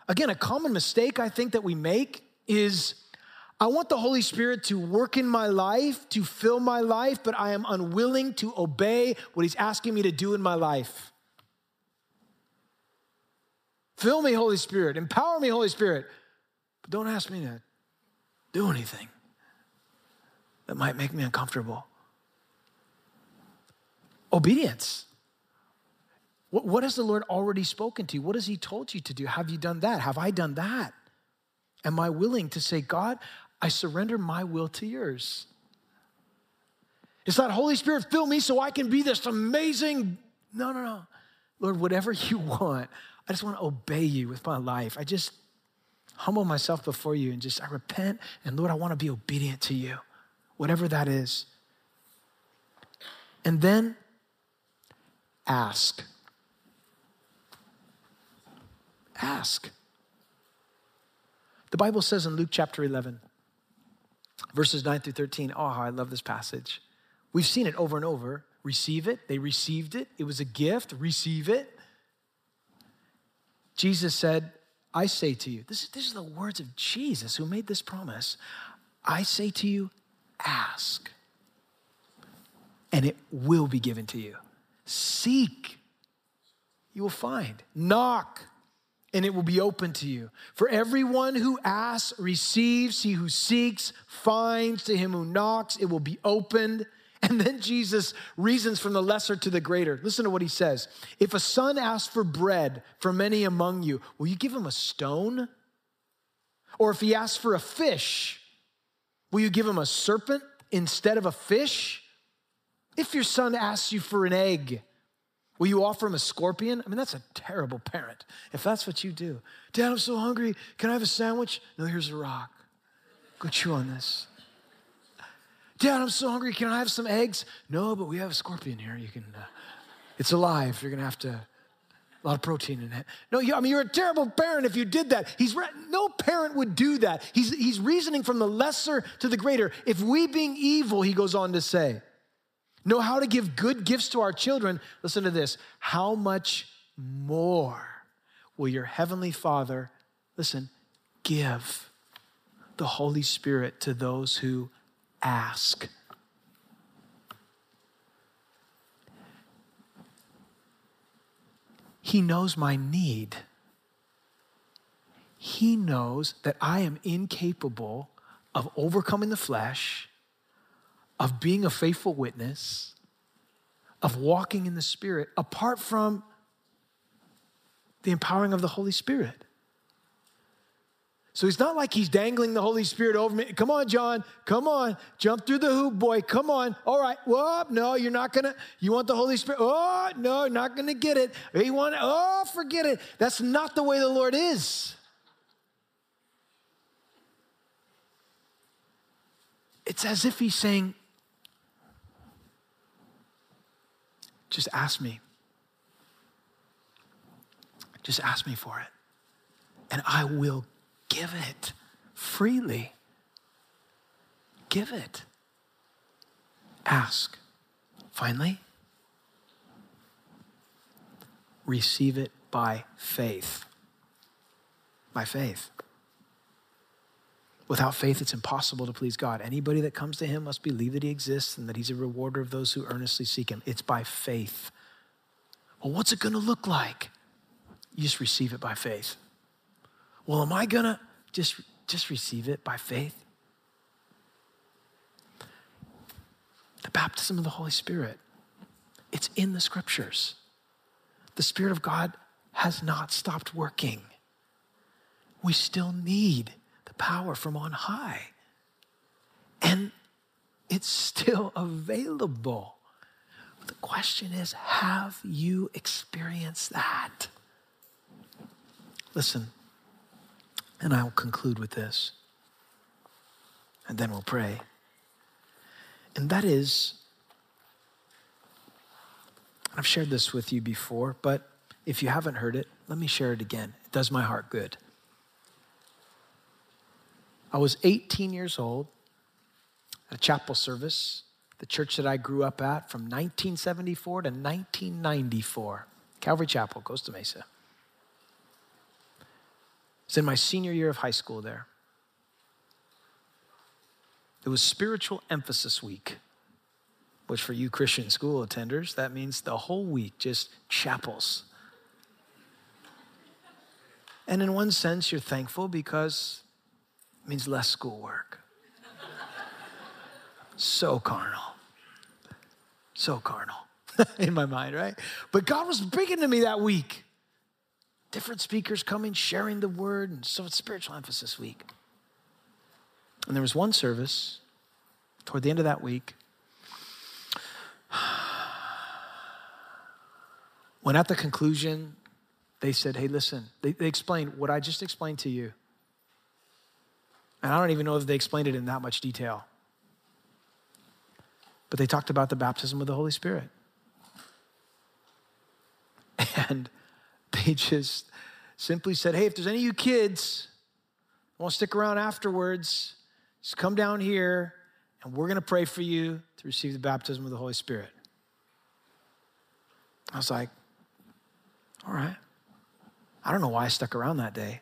Again, a common mistake I think that we make is I want the Holy Spirit to work in my life, to fill my life, but I am unwilling to obey what he's asking me to do in my life. Fill me, Holy Spirit. Empower me, Holy Spirit. But don't ask me to do anything that might make me uncomfortable. Obedience. What, what has the Lord already spoken to you? What has he told you to do? Have you done that? Have I done that? Am I willing to say, God, I surrender my will to yours? It's not, Holy Spirit, fill me so I can be this amazing. No, no, no. Lord, whatever you want, I just want to obey you with my life. I just humble myself before you and just, I repent. And Lord, I want to be obedient to you, whatever that is. And then ask. Ask. The Bible says in Luke chapter eleven, verses nine through thirteen, oh, I love this passage. We've seen it over and over. Receive it. They received it. It was a gift. Receive it. Jesus said, I say to you, this, this is the words of Jesus who made this promise. I say to you, ask, and it will be given to you. Seek, you will find. Knock, and it will be open to you. For everyone who asks receives, he who seeks finds, to him who knocks it will be opened. And then Jesus reasons from the lesser to the greater. Listen to what he says. If a son asks for bread for many among you, will you give him a stone? Or if he asks for a fish, will you give him a serpent instead of a fish? If your son asks you for an egg, will you offer him a scorpion? I mean, that's a terrible parent if that's what you do. Dad, I'm so hungry. Can I have a sandwich? No, here's a rock. Go chew on this. Dad, I'm so hungry. Can I have some eggs? No, but we have a scorpion here. You can. Uh, it's alive. You're going to have to, a lot of protein in it. No, you, I mean, you're a terrible parent if you did that. He's No parent would do that. He's, he's reasoning from the lesser to the greater. If we being evil, he goes on to say, know how to give good gifts to our children. Listen to this. How much more will your heavenly Father, listen, give the Holy Spirit to those who ask? He knows my need. He knows that I am incapable of overcoming the flesh, of being a faithful witness, of walking in the Spirit, apart from the empowering of the Holy Spirit. So it's not like he's dangling the Holy Spirit over me. Come on, John. Come on. Jump through the hoop, boy. Come on. All right. Whoa, no, you're not going to. You want the Holy Spirit? Oh, no, not going to get it. You want it? Oh, forget it. That's not the way the Lord is. It's as if he's saying, just ask me. Just ask me for it. And I will give it freely. Give it. Ask. Finally, receive it by faith. By faith. Without faith, it's impossible to please God. Anybody that comes to him must believe that he exists and that he's a rewarder of those who earnestly seek him. It's by faith. Well, what's it going to look like? You just receive it by faith. Well, am I going to just, just receive it by faith? The baptism of the Holy Spirit, it's in the scriptures. The Spirit of God has not stopped working. We still need power from on high. And it's still available. But the question is, have you experienced that? Listen, And I will conclude with this, and then we'll pray. And that is, I've shared this with you before, but if you haven't heard it, let me share it again. It does my heart good. I was eighteen years old at a chapel service, the church that I grew up at from nineteen seventy-four to nineteen ninety-four, Calvary Chapel, Costa Mesa. It's in my senior year of high school there. It was Spiritual Emphasis Week, which for you Christian school attenders, that means the whole week, just chapels. And in one sense, you're thankful because it means less schoolwork. So carnal. So carnal in my mind, right? But God was speaking to me that week. Different speakers coming, sharing the word, and so it's Spiritual Emphasis Week. And there was one service toward the end of that week when at the conclusion, they said, hey, listen, they, they explained what I just explained to you. And I don't even know if they explained it in that much detail. But they talked about the baptism of the Holy Spirit. And they just simply said, hey, if there's any of you kids who want to stick around afterwards, just come down here and we're going to pray for you to receive the baptism of the Holy Spirit. I was like, all right. I don't know why I stuck around that day,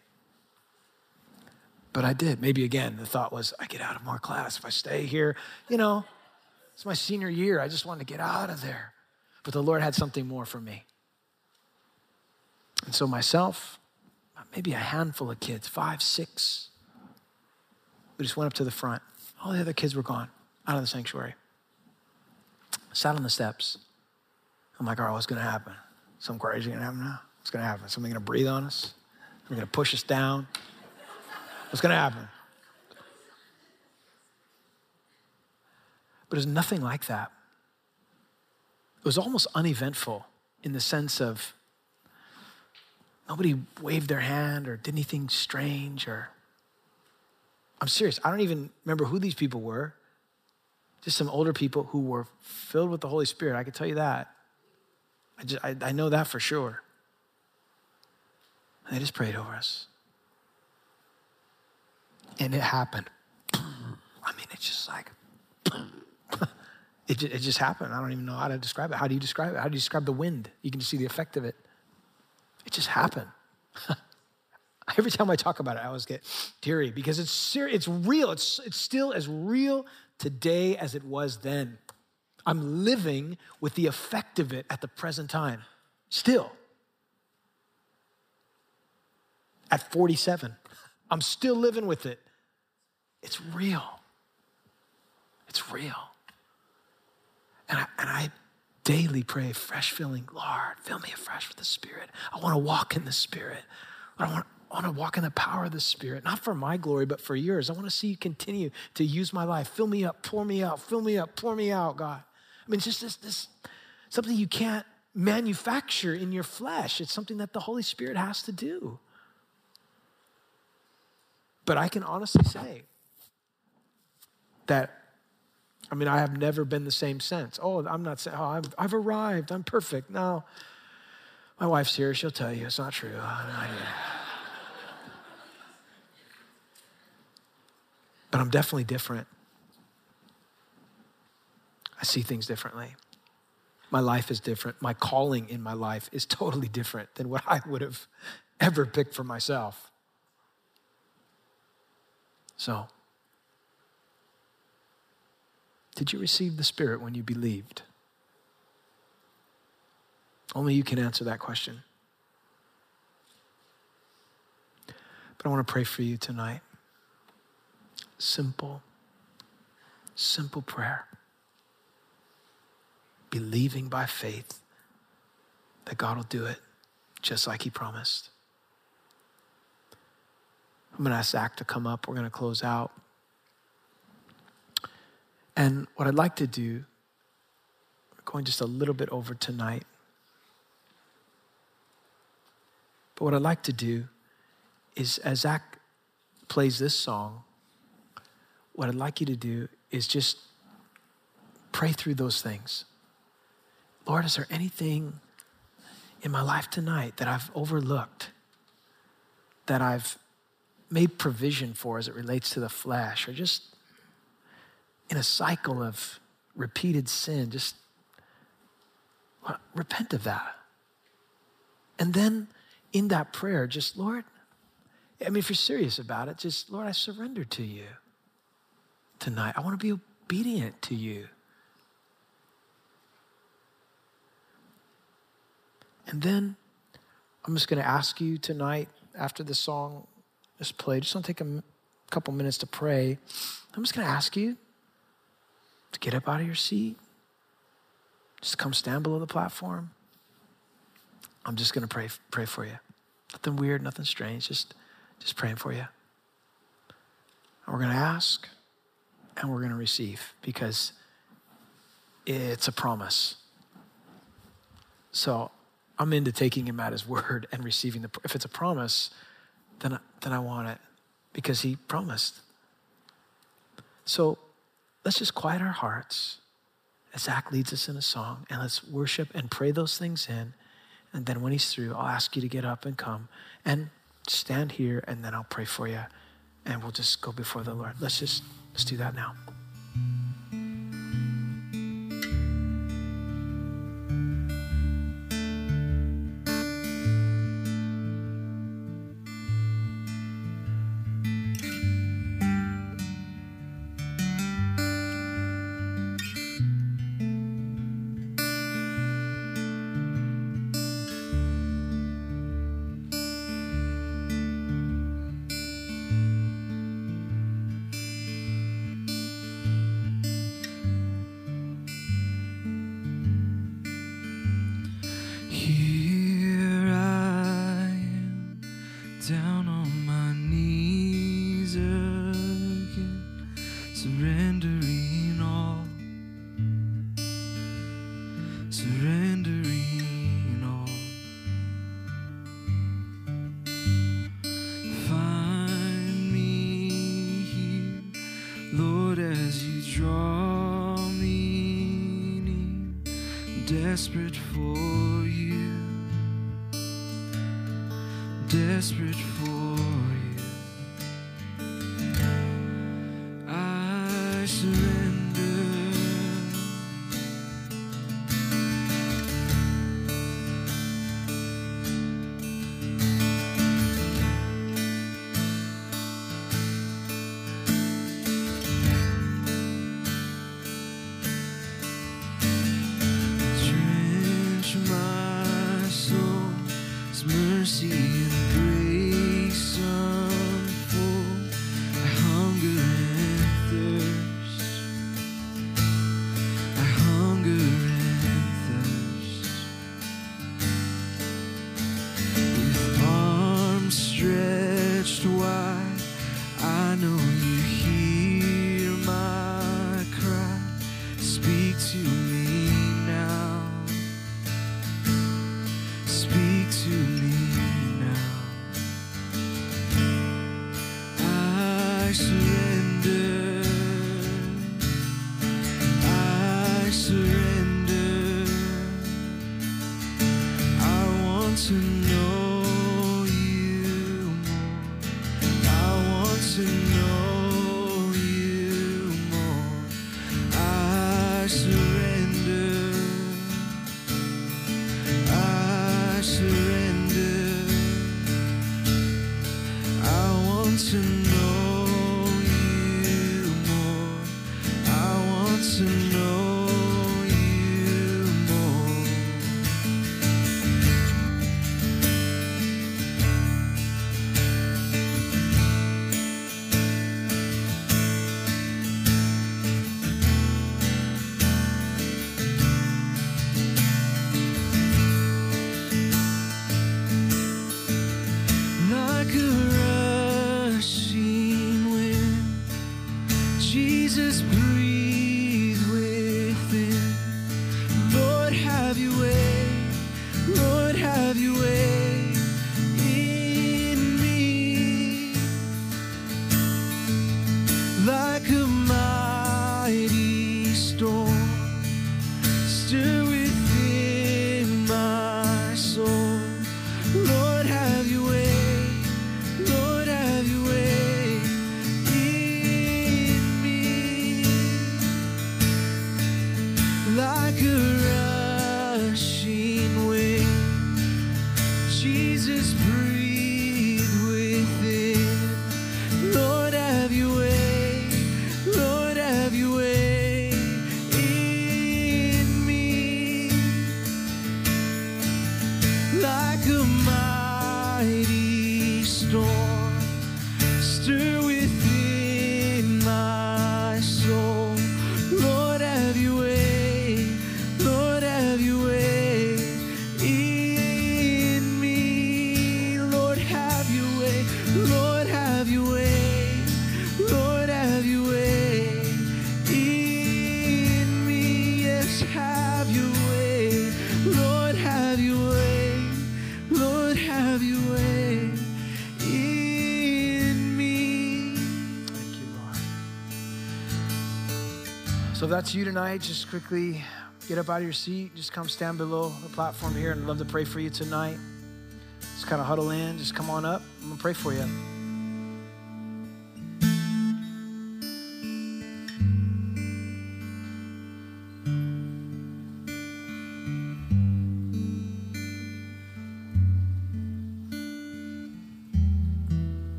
but I did. Maybe again, the thought was, I get out of more class if I stay here. You know, it's my senior year. I just wanted to get out of there. But the Lord had something more for me. And so myself, maybe a handful of kids, five, six, we just went up to the front. All the other kids were gone out of the sanctuary. Sat on the steps. I'm like, all right, what's going to happen? Something crazy going to happen now? What's going to happen? Something going to breathe on us? They're going to push us down? What's going to happen? But it was nothing like that. It was almost uneventful in the sense of nobody waved their hand or did anything strange or, I'm serious, I don't even remember who these people were. Just some older people who were filled with the Holy Spirit. I can tell you that. I, just, I, I know that for sure. And they just prayed over us. And it happened. I mean, it's just like, it just, it just happened. I don't even know how to describe it. How do you describe it? How do you describe the wind? You can just see the effect of it. It just happened. Every time I talk about it, I always get teary because it's serious. It's real. It's, it's still as real today as it was then. I'm living with the effect of it at the present time, still. At forty-seven, I'm still living with it. It's real. It's real. And I, and I daily pray, fresh filling, Lord, fill me afresh with the Spirit. I want to walk in the Spirit. I want, I want to walk in the power of the Spirit, not for my glory, but for yours. I want to see you continue to use my life. Fill me up, pour me out, fill me up, pour me out, God. I mean, it's just this, this something you can't manufacture in your flesh. It's something that the Holy Spirit has to do. But I can honestly say that, I mean, I have never been the same since. Oh, I'm not saying, oh, I'm, I've arrived. I'm perfect. No, my wife's here. She'll tell you it's not true. Oh, no, but I'm definitely different. I see things differently. My life is different. My calling in my life is totally different than what I would have ever picked for myself. So, did you receive the Spirit when you believed? Only you can answer that question. But I want to pray for you tonight. Simple, simple prayer. Believing by faith that God will do it just like He promised. I'm going to ask Zach to come up. We're going to close out. And what I'd like to do, we're going just a little bit over tonight. But what I'd like to do is as Zach plays this song, what I'd like you to do is just pray through those things. Lord, is there anything in my life tonight that I've overlooked, that I've made provision for as it relates to the flesh, or just in a cycle of repeated sin, just well, repent of that. And then in that prayer, just, Lord, I mean, if you're serious about it, just, Lord, I surrender to you tonight. I want to be obedient to you. And then I'm just going to ask you tonight, after the song is played, just don't take a couple minutes to pray. I'm just going to ask you to get up out of your seat. Just come stand below the platform. I'm just going to pray pray for you. Nothing weird, nothing strange, just, just praying for you. And we're going to ask and we're going to receive, because it's a promise. So I'm into taking him at his word and receiving the, if it's a promise, then I, then I want it, because he promised. So let's just quiet our hearts as Zach leads us in a song, and let's worship and pray those things in. And then when he's through, I'll ask you to get up and come and stand here, and then I'll pray for you, and we'll just go before the Lord. Let's just, let's do that now. Desperate for you, desperate for you, I surrender, So if that's you tonight, just quickly get up out of your seat. Just come stand below the platform here, and I'd love to pray for you tonight. Just kind of huddle in. Just come on up. I'm going to pray for you.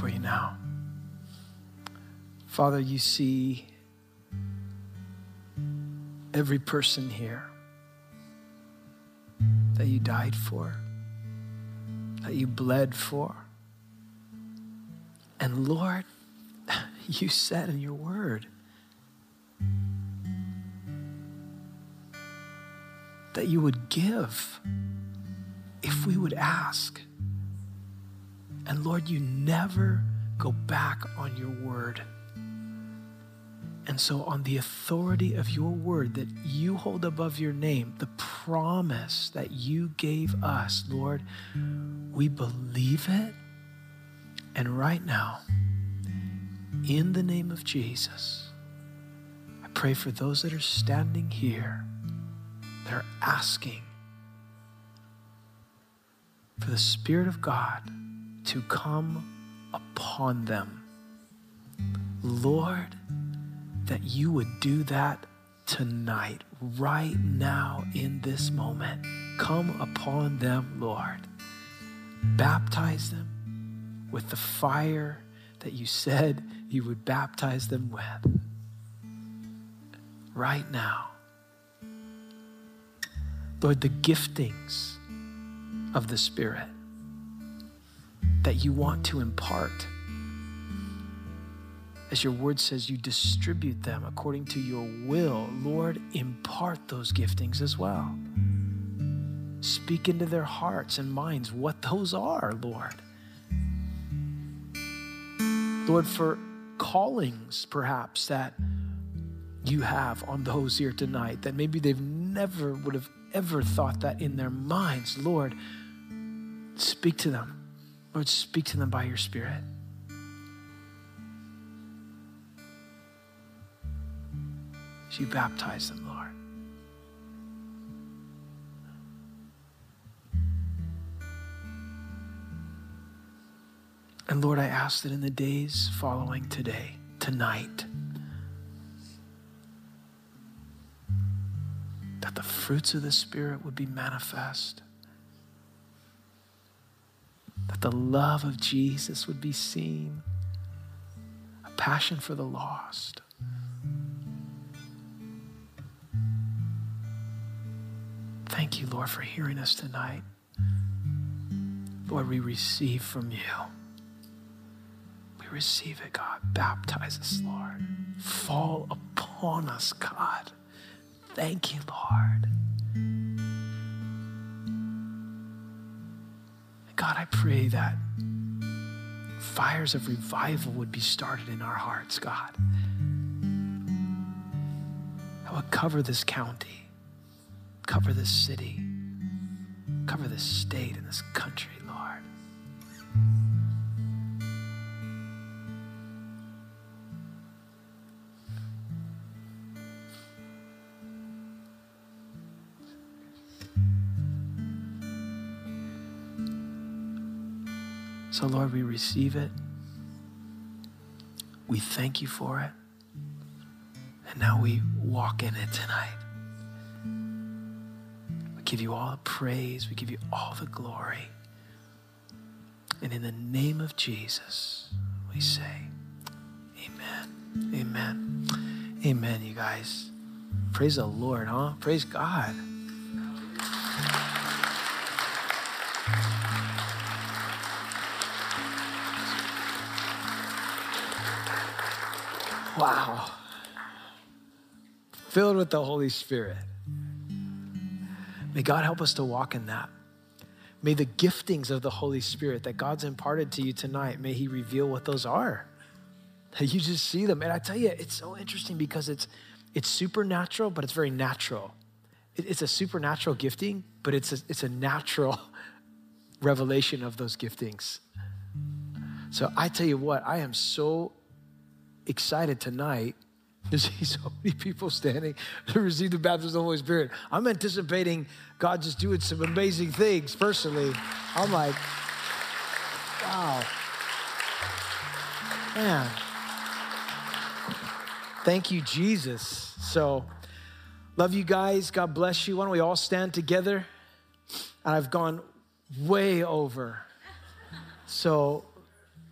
For you now. Father, you see every person here that you died for, that you bled for. And Lord, you said in your word that you would give if we would ask. And Lord, you never go back on your word. And so on the authority of your word that you hold above your name, the promise that you gave us, Lord, we believe it. And right now, in the name of Jesus, I pray for those that are standing here, that are asking for the Spirit of God to come upon them. Lord, that you would do that tonight, right now, in this moment. Come upon them, Lord. Baptize them with the fire that you said you would baptize them with. Right now. Lord, the giftings of the Spirit that you want to impart. As your word says, you distribute them according to your will. Lord, impart those giftings as well. Speak into their hearts and minds what those are, Lord. Lord, for callings perhaps that you have on those here tonight that maybe they've never would have ever thought that in their minds, Lord, speak to them. Lord, speak to them by your Spirit. As you baptize them, Lord. And Lord, I ask that in the days following today, tonight, that the fruits of the Spirit would be manifest. That the love of Jesus would be seen, a passion for the lost. Thank you, Lord, for hearing us tonight. Lord, we receive from you. We receive it, God. Baptize us, Lord. Fall upon us, God. Thank you, Lord. God, I pray that fires of revival would be started in our hearts, God. God, cover this county, cover this city, cover this state and this country, Lord. So, Lord, we receive it. We thank you for it. And now we walk in it tonight. We give you all the praise. We give you all the glory. And in the name of Jesus, we say, amen, amen, amen, you guys. Praise the Lord, huh? Praise God. Wow. Filled with the Holy Spirit. May God help us to walk in that. May the giftings of the Holy Spirit that God's imparted to you tonight, may he reveal what those are. You just see them. And I tell you, it's so interesting because it's it's supernatural, but it's very natural. It, it's a supernatural gifting, but it's a, it's a natural revelation of those giftings. So I tell you what, I am so excited tonight to see so many people standing to receive the baptism of the Holy Spirit. I'm anticipating God just doing some amazing things personally. I'm like, wow. Man. Thank you, Jesus. So, love you guys. God bless you. Why don't we all stand together? And I've gone way over. So,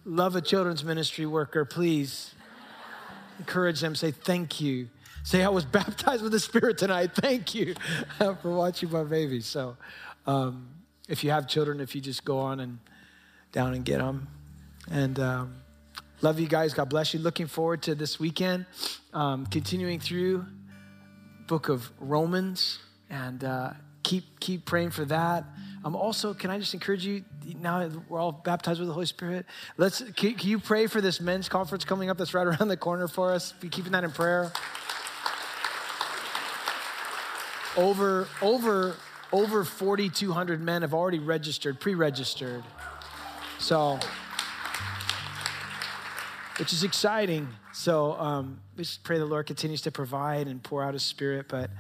love a children's ministry worker, please. Encourage them, say thank you. Say, I was baptized with the Spirit tonight. Thank you for watching my baby. So um, if you have children, if you just go on and down and get them. And um, love you guys. God bless you. Looking forward to this weekend, um, continuing through book of Romans. And uh, keep, keep praying for that. Um, also, can I just encourage you, now that we're all baptized with the Holy Spirit, let's, can, can you pray for this men's conference coming up that's right around the corner for us? Be keeping that in prayer. Over, over, over forty-two hundred men have already registered, pre-registered. So, which is exciting. So, um, we just pray the Lord continues to provide and pour out his Spirit, but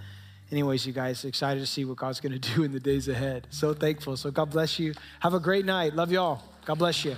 anyways, you guys, excited to see what God's going to do in the days ahead. So thankful. So God bless you. Have a great night. Love y'all. God bless you.